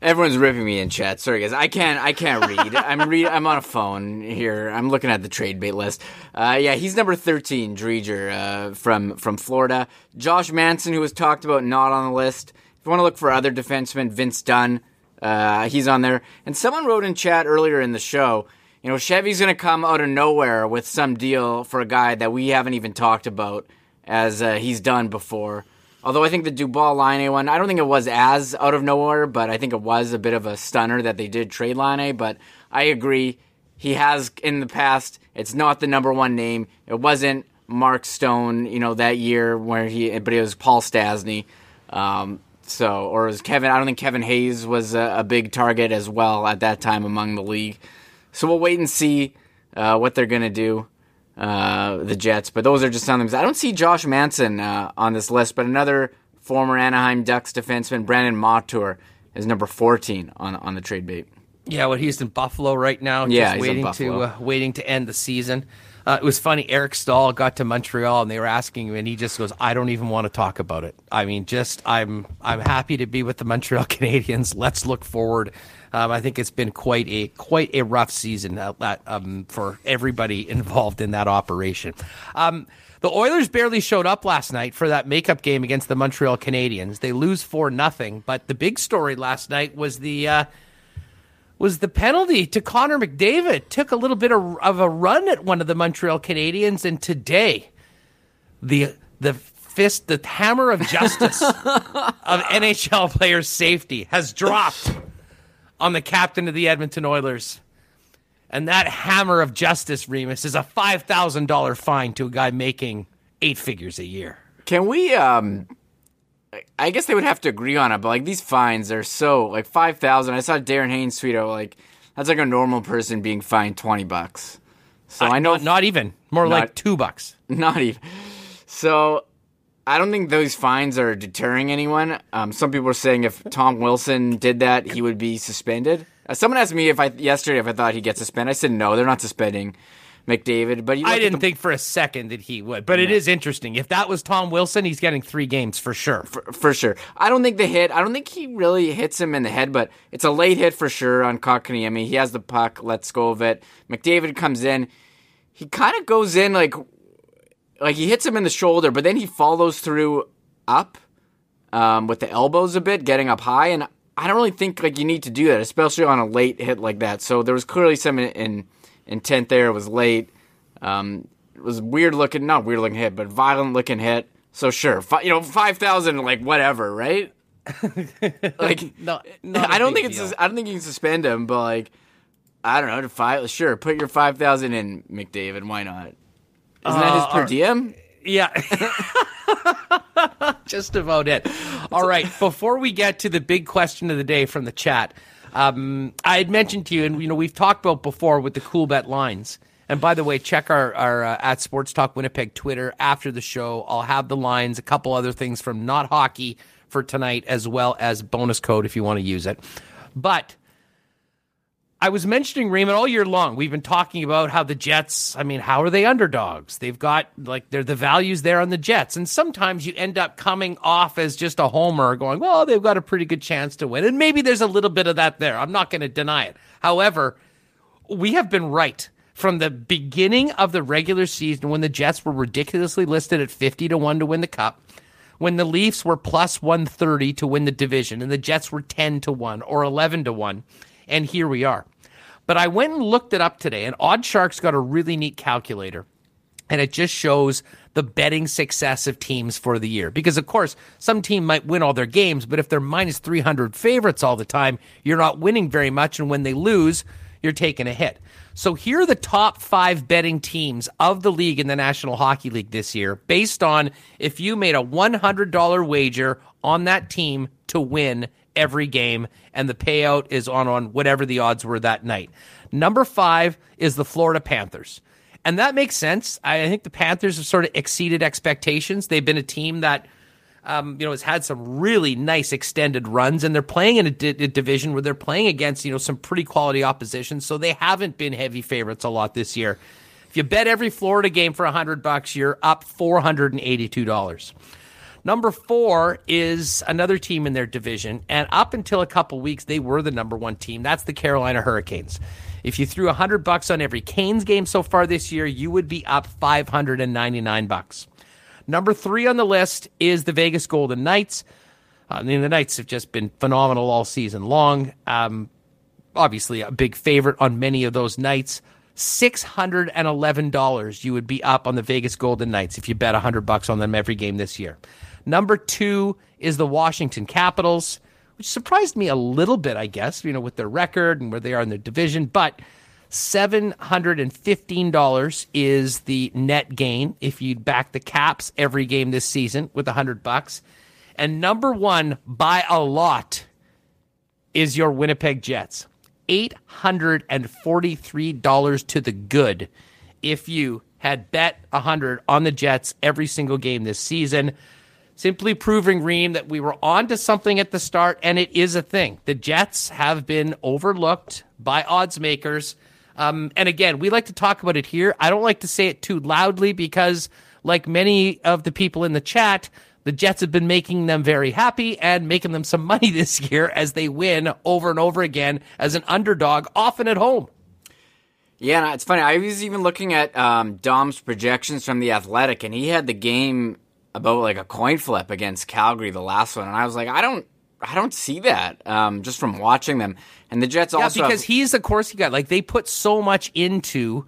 Everyone's ripping me in chat. Sorry, guys. I can't. I can't read. I'm read. I'm on a phone here. I'm looking at the trade bait list. Uh, yeah, he's number thirteen, Driedger, uh, from from Florida. Josh Manson, who was talked about, not on the list. If you want to look for other defensemen, Vince Dunn, uh, he's on there. And someone wrote in chat earlier in the show, you know, Chevy's going to come out of nowhere with some deal for a guy that we haven't even talked about, as uh, he's done before. Although I think the Dubois-Line A one, I don't think it was as out of nowhere, but I think it was a bit of a stunner that they did trade Line A. But I agree, he has in the past. It's not the number one name. It wasn't Mark Stone, you know, that year where he, but it was Paul Stasny. Um, so, or it was Kevin. I don't think Kevin Hayes was a, a big target as well at that time among the league. So we'll wait and see uh, what they're gonna do. Uh, the Jets, but those are just some of them. I don't see Josh Manson uh, on this list, but another former Anaheim Ducks defenseman, Brandon Montour, is number fourteen on on the trade bait. Yeah, well, he's in Buffalo right now, just yeah, he's waiting in Buffalo. to uh, waiting to end the season. Uh, it was funny. Eric Stahl got to Montreal, and they were asking him, and he just goes, "I don't even want to talk about it. I mean, just I'm I'm happy to be with the Montreal Canadiens. Let's look forward." Um, I think it's been quite a quite a rough season uh, um, for everybody involved in that operation. Um, the Oilers barely showed up last night for that makeup game against the Montreal Canadiens. They lose four nothing. But the big story last night was the uh, was the penalty to Connor McDavid. Took a little bit of, of a run at one of the Montreal Canadiens, and today the the. fist, the hammer of justice of N H L player safety has dropped on the captain of the Edmonton Oilers. And that hammer of justice, Remus, is a five thousand dollars fine to a guy making eight figures a year. Can we, um, I guess they would have to agree on it, but like these fines are so, like five thousand dollars. I saw Darren Haynes tweet out, like, that's like a normal person being fined twenty bucks. So uh, I know. Not, not even. More not, like two bucks. Not even. So I don't think those fines are deterring anyone. Um, some people are saying if Tom Wilson did that, he would be suspended. Uh, someone asked me if I yesterday if I thought he'd get suspended. I said no, they're not suspending McDavid. But you I didn't the, think for a second that he would. But no. It is interesting. If that was Tom Wilson, he's getting three games for sure. For, for sure. I don't think the hit. I don't think he really hits him in the head, but it's a late hit for sure on Kotkaniemi. He has the puck. Lets go of it. McDavid comes in. He kind of goes in like. Like, he hits him in the shoulder, but then he follows through up um, with the elbows a bit, getting up high. And I don't really think, like, you need to do that, especially on a late hit like that. So there was clearly some in, in, intent there. It was late. Um, it was weird-looking, not weird-looking hit, but violent-looking hit. So, sure, fi- you know, five thousand, like, whatever, right? Like, no, I don't think deal. it's. I don't think you can suspend him, but, like, I don't know, five, sure, put your five thousand in, McDavid. Why not? Isn't that his uh, per diem? Yeah. Just about it. All right. Before we get to the big question of the day from the chat, um, I had mentioned to you, and you know we've talked about before with the cool bet lines. And by the way, check our, our uh, at Sports Talk Winnipeg Twitter after the show. I'll have the lines, a couple other things from Not Hockey for tonight, as well as bonus code if you want to use it. But I was mentioning, Raymond, all year long, we've been talking about how the Jets, I mean, how are they underdogs? They've got, like, they're the values there on the Jets. And sometimes you end up coming off as just a homer going, well, they've got a pretty good chance to win. And maybe there's a little bit of that there. I'm not going to deny it. However, we have been right from the beginning of the regular season when the Jets were ridiculously listed at fifty to one to win the Cup, when the Leafs were plus one thirty to win the division, and the Jets were ten to one or eleven to one. And here we are. But I went and looked it up today, and Oddshark's got a really neat calculator, and it just shows the betting success of teams for the year. Because, of course, some team might win all their games, but if they're minus three hundred favorites all the time, you're not winning very much, and when they lose, you're taking a hit. So here are the top five betting teams of the league in the National Hockey League this year, based on if you made a one hundred dollars wager on that team to win every game, and the payout is on, on whatever the odds were that night. Number five is the Florida Panthers. And that makes sense. I think the Panthers have sort of exceeded expectations. They've been a team that um, you know, has had some really nice extended runs, and they're playing in a, di- a division where they're playing against, you know, some pretty quality opposition, so they haven't been heavy favorites a lot this year. If you bet every Florida game for one hundred bucks, you're up four hundred eighty-two dollars. Number four is another team in their division, and up until a couple weeks, they were the number one team. That's the Carolina Hurricanes. If you threw one hundred bucks on every Canes game so far this year, you would be up five hundred ninety-nine bucks. Number three on the list is the Vegas Golden Knights. I mean, the Knights have just been phenomenal all season long. Um, obviously, a big favorite on many of those nights. six hundred eleven dollars you would be up on the Vegas Golden Knights if you bet one hundred bucks on them every game this year. Number two is the Washington Capitals, which surprised me a little bit, I guess, you know, with their record and where they are in their division. But seven hundred fifteen dollars is the net gain if you back the Caps every game this season with one hundred bucks. And number one by a lot is your Winnipeg Jets. eight hundred forty-three dollars to the good if you had bet one hundred on the Jets every single game this season. Simply proving, Reem, that we were on to something at the start, and it is a thing. The Jets have been overlooked by odds makers. Um, and again, we like to talk about it here. I don't like to say it too loudly because, like many of the people in the chat, the Jets have been making them very happy and making them some money this year as they win over and over again as an underdog, often at home. Yeah, it's funny. I was even looking at um, Dom's projections from The Athletic, and he had the game about like a coin flip against Calgary, the last one. And I was like, I don't I don't see that um, just from watching them. And the Jets yeah, also... Yeah, because have... he's the Corsi guy. Like, they put so much into...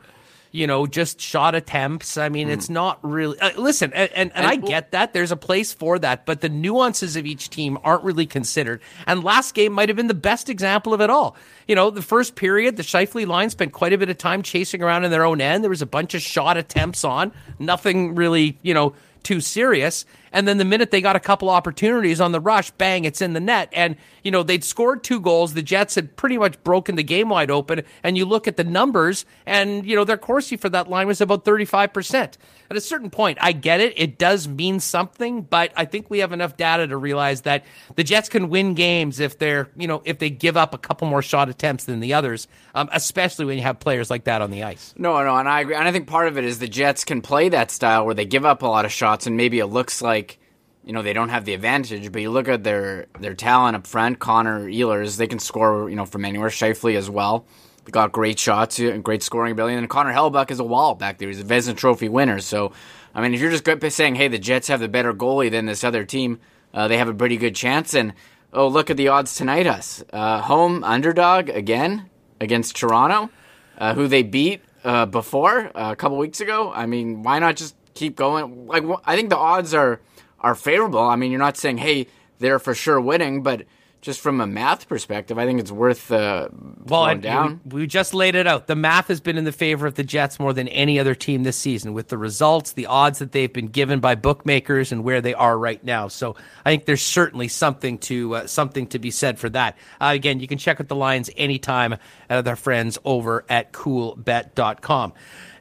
You know, just shot attempts. I mean, mm. it's not really... Uh, listen, and, and, and I get that. There's a place for that. But the nuances of each team aren't really considered. And last game might have been the best example of it all. You know, the first period, the Scheifele line spent quite a bit of time chasing around in their own end. There was a bunch of shot attempts on. Nothing really, you know, too serious. And then the minute they got a couple opportunities on the rush, bang, it's in the net. And, you know, they'd scored two goals. The Jets had pretty much broken the game wide open. And you look at the numbers and, you know, their Corsi for that line was about thirty-five percent. At a certain point, I get it. It does mean something, but I think we have enough data to realize that the Jets can win games if they're, you know, if they give up a couple more shot attempts than the others, um, especially when you have players like that on the ice. No, no, and I agree. And I think part of it is the Jets can play that style where they give up a lot of shots and maybe it looks like, you know, they don't have the advantage, but you look at their, their talent up front, Connor, Ehlers, they can score, you know, from anywhere. Scheifele as well. They got great shots and great scoring ability. And Connor Hellebuyck is a wall back there. He's a Vezina Trophy winner. So, I mean, if you're just saying, hey, the Jets have the better goalie than this other team, uh, they have a pretty good chance. And, oh, look at the odds tonight, us. Uh, home underdog again against Toronto, uh, who they beat uh, before uh, a couple weeks ago. I mean, why not just keep going? Like, I think the odds are, are favorable. I mean, you're not saying, hey, they're for sure winning, but... just from a math perspective, I think it's worth uh, well, going down. We, we just laid it out. The math has been in the favor of the Jets more than any other team this season with the results, the odds that they've been given by bookmakers, and where they are right now. So I think there's certainly something to uh, something to be said for that. Uh, again, you can check out the lines anytime at our friends over at cool bet dot com.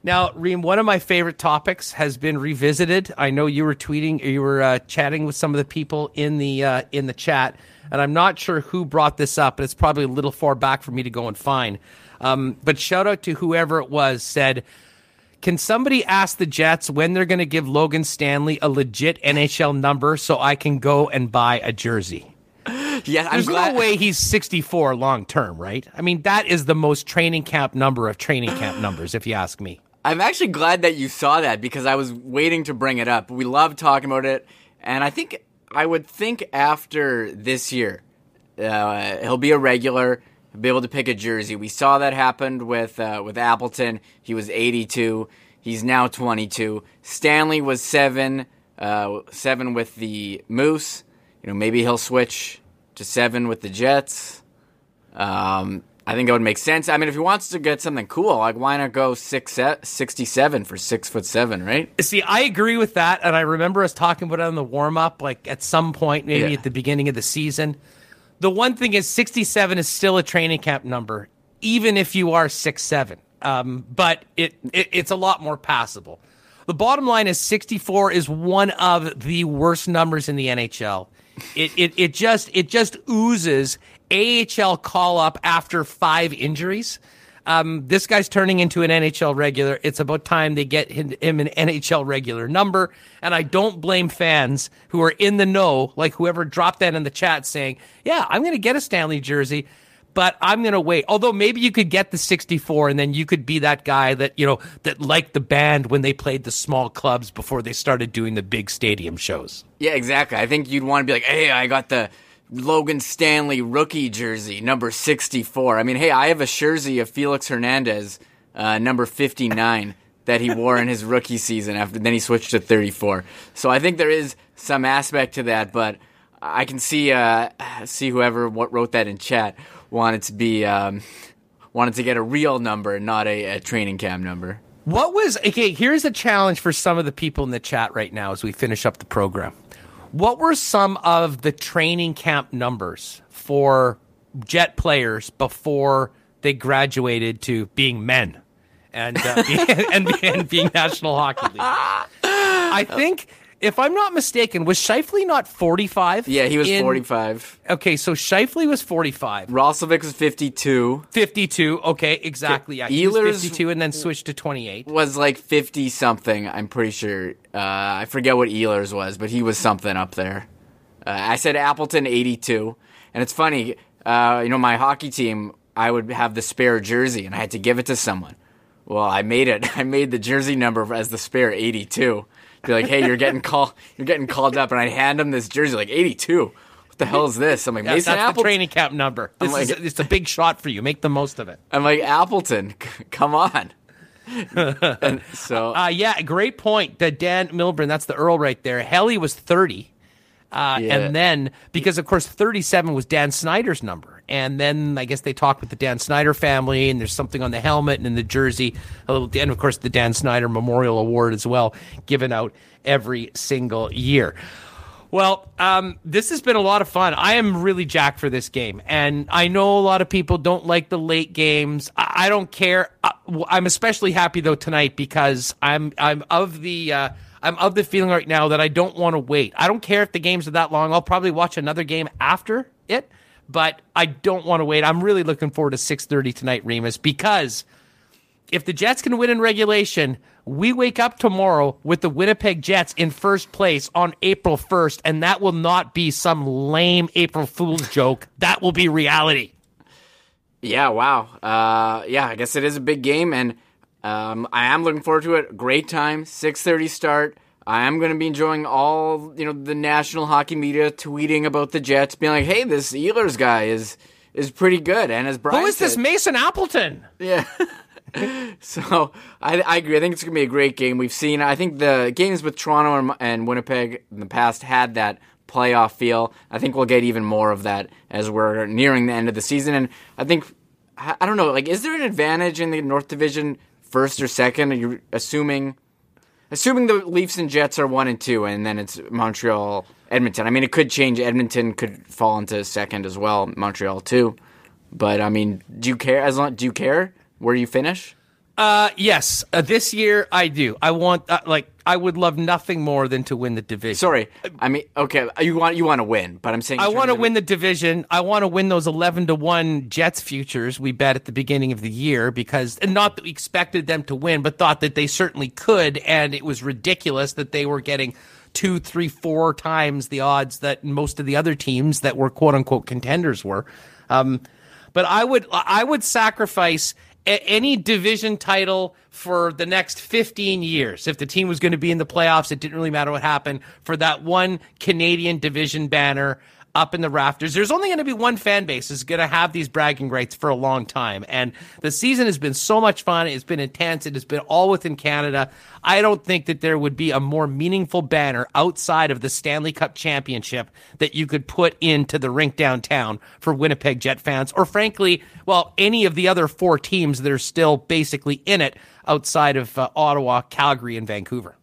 Now, Reem, one of my favorite topics has been revisited. I know you were tweeting, or you were uh, chatting with some of the people in the uh, in the chat, and I'm not sure who brought this up, but it's probably a little far back for me to go and find. Um, but shout out to whoever it was said, can somebody ask the Jets when they're going to give Logan Stanley a legit N H L number so I can go and buy a jersey? Yeah, I'm There's glad. no way he's sixty-four long term, right? I mean, that is the most training camp number of training camp numbers, if you ask me. I'm actually glad that you saw that because I was waiting to bring it up. We love talking about it. And I think I would think after this year, uh, he'll be a regular, he'll be able to pick a jersey. We saw that happened with uh, with Appleton. He was eighty-two. He's now twenty-two. Stanley was seven, uh, seven with the Moose. You know, maybe he'll switch to seven with the Jets. Um, I think that would make sense. I mean, if he wants to get something cool, like why not go six sixty-seven for six foot seven, right? See, I agree with that, and I remember us talking about it in the warm up, like at some point, maybe yeah. at the beginning of the season. The one thing is, sixty-seven is still a training camp number, even if you are six seven. Um, but it, it it's a lot more passable. The bottom line is sixty-four is one of the worst numbers in the N H L. It it it just it just oozes A H L call up after five injuries. Um, this guy's turning into an N H L regular. It's about time they get him, him an N H L regular number. And I don't blame fans who are in the know, like whoever dropped that in the chat saying, yeah, I'm going to get a Stanley jersey, but I'm going to wait. Although maybe you could get the sixty-four and then you could be that guy that, you know, that liked the band when they played the small clubs before they started doing the big stadium shows. Yeah, exactly. I think you'd want to be like, hey, I got the Logan Stanley rookie jersey, number sixty-four. I mean, hey, I have a jersey of Felix Hernandez, uh, number fifty-nine, that he wore in his rookie season. After then he switched to thirty-four. So I think there is some aspect to that, but I can see uh, see whoever wrote that in chat wanted to be um, wanted to get a real number, not a, a training camp number. What was okay? Here's a challenge for some of the people in the chat right now as we finish up the program. What were some of the training camp numbers for Jet players before they graduated to being men and uh, and, and, and being National Hockey League? I think, if I'm not mistaken, was Scheifele not forty-five? Yeah, he was in, forty-five. Okay, so Scheifele was forty-five. Roslovic was fifty-two. fifty-two, okay, exactly. Yeah, he Ehlers was fifty-two and then switched to twenty-eight. Was like fifty-something, I'm pretty sure. Uh, I forget what Ehlers was, but he was something up there. Uh, I said Appleton, eighty-two. And it's funny, uh, you know, my hockey team, I would have the spare jersey, and I had to give it to someone. Well, I made it. I made the jersey number as the spare eighty-two. Be like, hey, you're getting call, you're getting called up, and I hand him this jersey, like eighty-two. What the hell is this? I'm like, Mason Appleton. That's the training cap number. This like, is a, it's a big shot for you. Make the most of it. I'm like, Appleton, c- come on. And so, uh, yeah, great point. The Dan Milburn, that's the Earl right there. Helly was thirty, uh, yeah. and then because of course thirty-seven was Dan Snyder's number, and then I guess they talked with the Dan Snyder family, and there's something on the helmet and in the jersey, a little, and of course the Dan Snyder Memorial Award as well, given out every single year. Well, um, this has been a lot of fun. I am really jacked for this game, and I know a lot of people don't like the late games. I, I don't care. I, I'm especially happy though tonight because I'm I'm of the uh, I'm of the feeling right now that I don't want to wait. I don't care if the games are that long. I'll probably watch another game after it, but I don't want to wait. I'm really looking forward to six thirty tonight, Remus, because if the Jets can win in regulation, we wake up tomorrow with the Winnipeg Jets in first place on April first, and that will not be some lame April Fool's joke. That will be reality. Yeah, wow. Uh, yeah, I guess it is a big game, and um, I am looking forward to it. Great time, six thirty start. I am going to be enjoying all, you know, the national hockey media tweeting about the Jets, being like, hey, this Ehlers guy is is pretty good. And as Brian Who is said, this Mason Appleton? Yeah. So I, I agree. I think it's going to be a great game. We've seen, I think the games with Toronto and, and Winnipeg in the past had that playoff feel. I think we'll get even more of that as we're nearing the end of the season. And I think, I don't know, like, is there an advantage in the North Division first or second? Are you assuming, assuming the Leafs and Jets are one and two, and then it's Montreal, Edmonton. I mean, it could change. Edmonton could fall into second as well. Montreal too. But I mean, do you care? As long, do you care? Where you finish? Uh, yes. Uh, this year, I do. I want, uh, like, I would love nothing more than to win the division. Sorry. I mean, okay, you want you want to win, but I'm saying... I want to win the division. I want to win those eleven to one Jets futures we bet at the beginning of the year, because, and not that we expected them to win, but thought that they certainly could, and it was ridiculous that they were getting two, three, four times the odds that most of the other teams that were quote-unquote contenders were. Um, but I would I would sacrifice any division title for the next fifteen years. If the team was going to be in the playoffs, it didn't really matter what happened. For that one Canadian division banner, up in the rafters. There's only going to be one fan base that's going to have these bragging rights for a long time. And the season has been so much fun. It's been intense. It has been all within Canada. I don't think that there would be a more meaningful banner outside of the Stanley Cup Championship that you could put into the rink downtown for Winnipeg Jet fans, or frankly, well, any of the other four teams that are still basically in it outside of uh, Ottawa, Calgary, and Vancouver.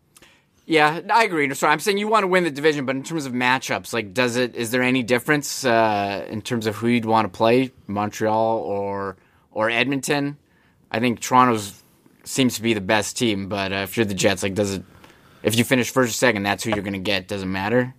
Yeah, I agree. So I'm saying you want to win the division, but in terms of matchups, like, does it? Is there any difference uh, in terms of who you'd want to play, Montreal or or Edmonton? I think Toronto's seems to be the best team, but uh, if you're the Jets, like, does it? If you finish first or second, that's who you're going to get. Doesn't matter.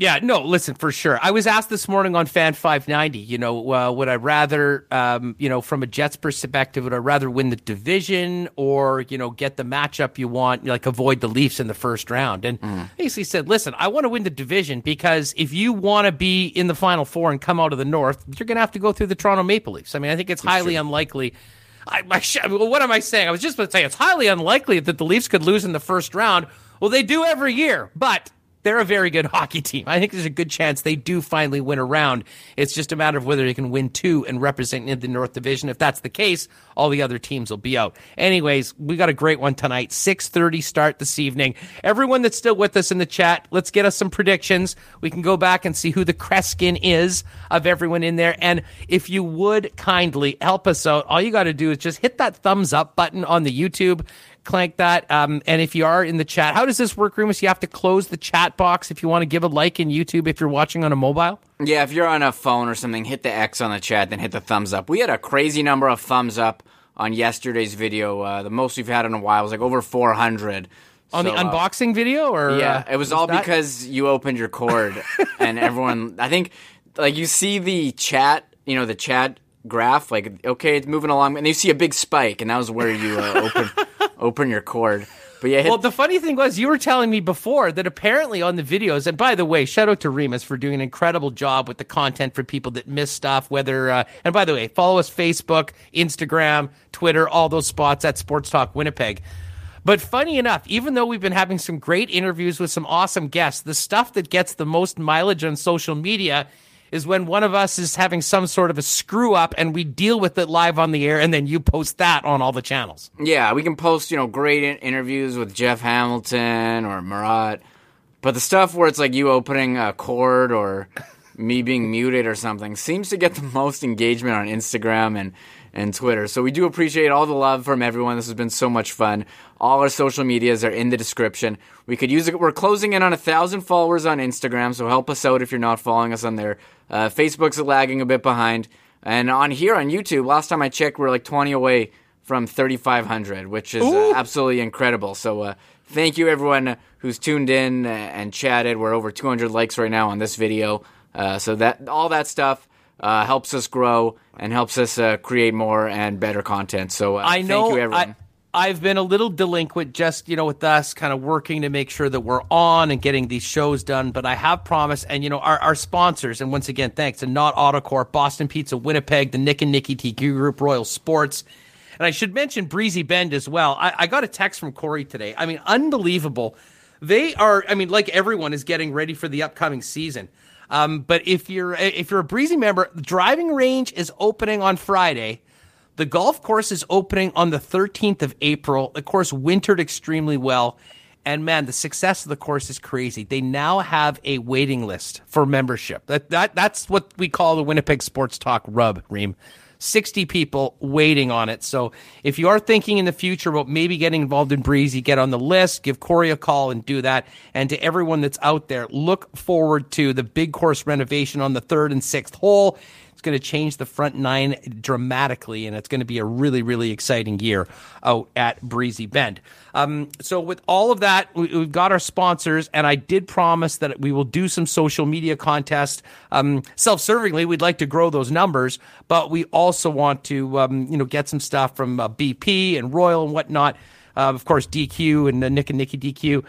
Yeah, no, listen, for sure. I was asked this morning on Fan five ninety, you know, uh, would I rather, um, you know, from a Jets perspective, would I rather win the division or, you know, get the matchup you want, like avoid the Leafs in the first round? And mm. basically said, listen, I want to win the division because if you want to be in the Final Four and come out of the North, you're going to have to go through the Toronto Maple Leafs. I mean, I think it's That's highly true. unlikely. I, I, what am I saying? I was just going to say it's highly unlikely that the Leafs could lose in the first round. Well, they do every year, but they're a very good hockey team. I think there's a good chance they do finally win a round. It's just a matter of whether they can win two and represent in the North Division. If that's the case, all the other teams will be out. Anyways, we got a great one tonight. six thirty start this evening. Everyone that's still with us in the chat, let's get us some predictions. We can go back and see who the Kreskin is of everyone in there. And if you would kindly help us out, all you got to do is just hit that thumbs up button on the YouTube. Clank that. Um, and if you are in the chat, how does this work, Remus? You have to close the chat box if you want to give a like in YouTube if you're watching on a mobile. Yeah, if you're on a phone or something, hit the X on the chat, then hit the thumbs up. We had a crazy number of thumbs up on yesterday's video. Uh, the most we've had in a while was like over four hundred. On so, the unboxing uh, video? or Yeah, uh, it was all that? Because you opened your cord and everyone, I think, like you see the chat, you know, the chat graph, like, okay, it's moving along, and you see a big spike, and that was where you uh, opened... Open your cord. But yeah, hit- well, the funny thing was you were telling me before that apparently on the videos, and by the way, shout out to Remus for doing an incredible job with the content for people that miss stuff, whether, uh, and by the way, follow us Facebook, Instagram, Twitter, all those spots at Sports Talk Winnipeg. But funny enough, even though we've been having some great interviews with some awesome guests, the stuff that gets the most mileage on social media is when one of us is having some sort of a screw-up and we deal with it live on the air and then you post that on all the channels. Yeah, we can post, you know, great in- interviews with Jeff Hamilton or Murat, but the stuff where it's like you opening a cord or me being muted or something seems to get the most engagement on Instagram and, and Twitter. So we do appreciate all the love from everyone. This has been so much fun. All our social medias are in the description. We could use it. We're closing in on a thousand followers on Instagram, so help us out if you're not following us on there. Uh, Facebook's lagging a bit behind. And on here on YouTube, last time I checked, we're like twenty away from thirty-five hundred, which is uh, absolutely incredible. So uh, thank you, everyone who's tuned in and chatted. We're over two hundred likes right now on this video. Uh, so that all that stuff uh, helps us grow and helps us uh, create more and better content. So uh, I know, thank you, everyone. I- I've been a little delinquent just, you know, with us kind of working to make sure that we're on and getting these shows done. But I have promised, and, you know, our, our sponsors, and once again, thanks, and Not Autocorp, Boston Pizza, Winnipeg, the Nick and Nicky T Q Group, Royal Sports. And I should mention Breezy Bend as well. I, I got a text from Corey today. I mean, unbelievable. They are, I mean, like everyone is getting ready for the upcoming season. Um, but if you're if you're a Breezy member, the driving range is opening on Friday. The golf course is opening on the thirteenth of April. The course wintered extremely well. And, man, the success of the course is crazy. They now have a waiting list for membership. That that That's what we call the Winnipeg Sports Talk rub, Reem. sixty people waiting on it. So if you are thinking in the future about maybe getting involved in Breezy, get on the list, give Corey a call and do that. And to everyone that's out there, look forward to the big course renovation on the third and sixth hole. It's going to change the front nine dramatically, and it's going to be a really, really exciting year out at Breezy Bend. Um, so with all of that, we, we've got our sponsors, and I did promise that we will do some social media contests. Um, self-servingly, we'd like to grow those numbers, but we also want to um, you know, get some stuff from uh, B P and Royal and whatnot, uh, of course, D Q and uh, Nick and Nicky D Q.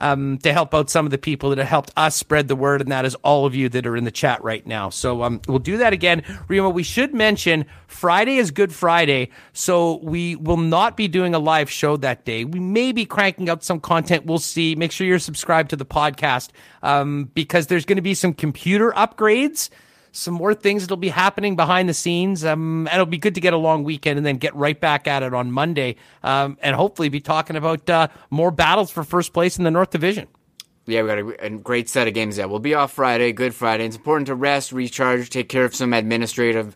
um, to help out some of the people that have helped us spread the word, and that is all of you that are in the chat right now. So um, we'll do that again. Remo, we should mention Friday is Good Friday, so we will not be doing a live show that day. We may be cranking out some content. We'll see. Make sure you're subscribed to the podcast um, because there's going to be some computer upgrades, some more things that'll be happening behind the scenes. Um, and it'll be good to get a long weekend and then get right back at it on Monday. Um, and hopefully be talking about uh, more battles for first place in the North Division. Yeah, we got a, a great set of games. Yeah, we'll be off Friday, Good Friday. It's important to rest, recharge, take care of some administrative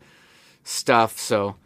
stuff. So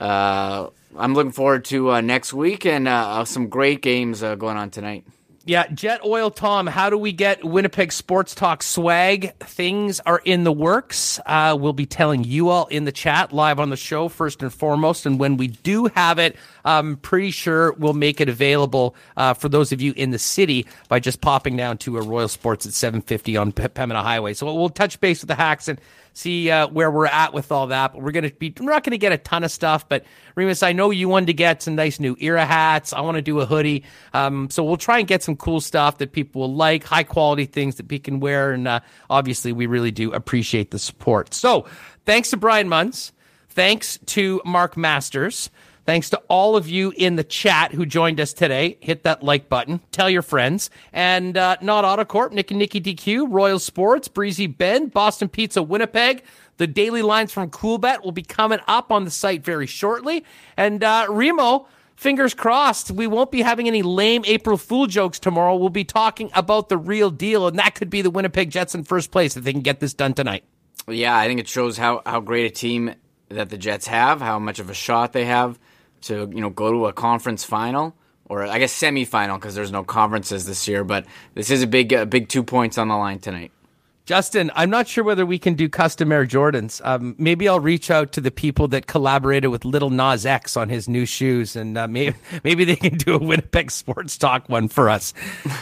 uh, I'm looking forward to uh, next week and uh, some great games uh, going on tonight. Yeah, Jet Oil Tom, how do we get Winnipeg Sports Talk swag? Things are in the works. Uh, we'll be telling you all in the chat live on the show first and foremost. And when we do have it, I'm pretty sure we'll make it available uh, for those of you in the city by just popping down to a Royal Sports at seven fifty on P- Pemina Highway. So we'll touch base with the Hacks and see uh, where we're at with all that. But we're gonna be we're not gonna get a ton of stuff. But Remus, I know you wanted to get some nice new era hats. I want to do a hoodie. Um, so we'll try and get some cool stuff that people will like, high quality things that we can wear. And uh, obviously, we really do appreciate the support. So thanks to Brian Munz. Thanks to Mark Masters. Thanks to all of you in the chat who joined us today. Hit that like button. Tell your friends. And uh, Not AutoCorp, Nick and Nikki D Q, Royal Sports, Breezy Bend, Boston Pizza, Winnipeg. The daily lines from Coolbet will be coming up on the site very shortly. And uh, Remo, fingers crossed, we won't be having any lame April Fool jokes tomorrow. We'll be talking about the real deal, and that could be the Winnipeg Jets in first place if they can get this done tonight. Yeah, I think it shows how, how great a team that the Jets have, how much of a shot they have to, you know, go to a conference final, or I guess semifinal, because there's no conferences this year. But this is a big, a big two points on the line tonight. Justin, I'm not sure whether we can do custom Air Jordans. Um, maybe I'll reach out to the people that collaborated with Little Nas X on his new shoes, and uh, maybe maybe they can do a Winnipeg Sports Talk one for us.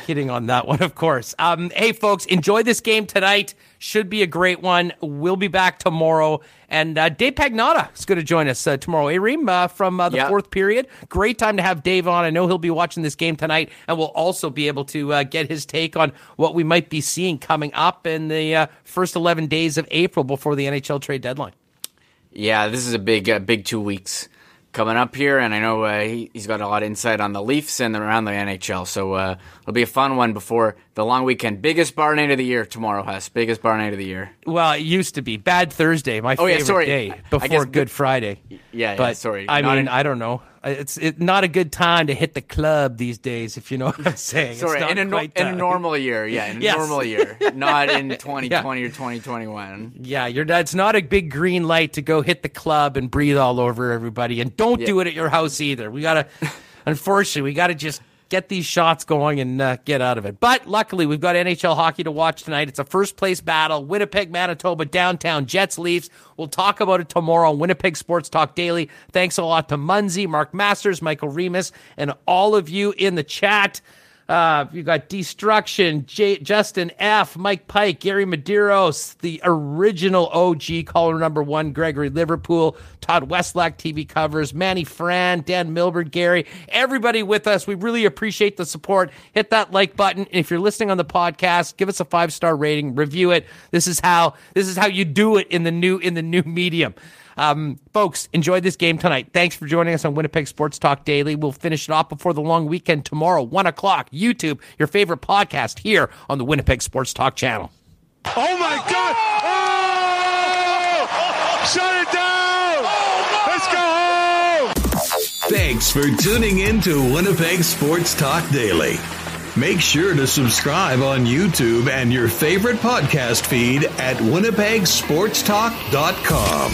Kidding on that one, of course. Um, hey, folks, enjoy this game tonight. Should be a great one. We'll be back tomorrow. And uh, Dave Pagnotta is going to join us uh, tomorrow. Areem uh, from uh, the yep. fourth period. Great time to have Dave on. I know he'll be watching this game tonight, and we'll also be able to uh, get his take on what we might be seeing coming up in the uh, first eleven days of April before the N H L trade deadline. Yeah, this is a big, uh, big two weeks coming up here, and I know uh, he, he's got a lot of insight on the Leafs and around the N H L, so uh, it'll be a fun one before the long weekend. Biggest bar night of the year tomorrow, Hus. Biggest bar night of the year. Well, it used to be. Bad Thursday, my oh, favorite yeah, sorry. day before guess, Good Friday. Yeah, but, yeah sorry. I not mean, in- I don't know. It's it, not a good time to hit the club these days, if you know what I'm saying. Sorry, it's not in, a, quite, in uh, a normal year, yeah, in a yes. normal year, not in twenty twenty yeah. or twenty twenty-one. Yeah, you're. It's not a big green light to go hit the club and breathe all over everybody, and don't yeah. do it at your house either. We gotta, unfortunately, we gotta just get these shots going and uh, get out of it. But luckily, we've got N H L hockey to watch tonight. It's a first-place battle. Winnipeg, Manitoba, downtown Jets, Leafs. We'll talk about it tomorrow on Winnipeg Sports Talk Daily. Thanks a lot to Munzie, Mark Masters, Michael Remis, and all of you in the chat. Uh, you got Destruction, J- Justin F., Mike Pike, Gary Medeiros, the original O G, caller number one, Gregory Liverpool, Todd Westlack, T V Covers, Manny Fran, Dan Milburn, Gary, everybody with us. We really appreciate the support. Hit that like button. And if you're listening on the podcast, give us a five-star rating, review it. This is how, this is how you do it in the new, in the new medium. Um, folks, enjoy this game tonight. Thanks for joining us on Winnipeg Sports Talk Daily. We'll finish it off before the long weekend tomorrow, one o'clock, YouTube, your favorite podcast here on the Winnipeg Sports Talk channel. Oh, my God! Oh! Shut it down! Oh, no! Let's go home! Thanks for tuning in to Winnipeg Sports Talk Daily. Make sure to subscribe on YouTube and your favorite podcast feed at winnipeg sports talk dot com.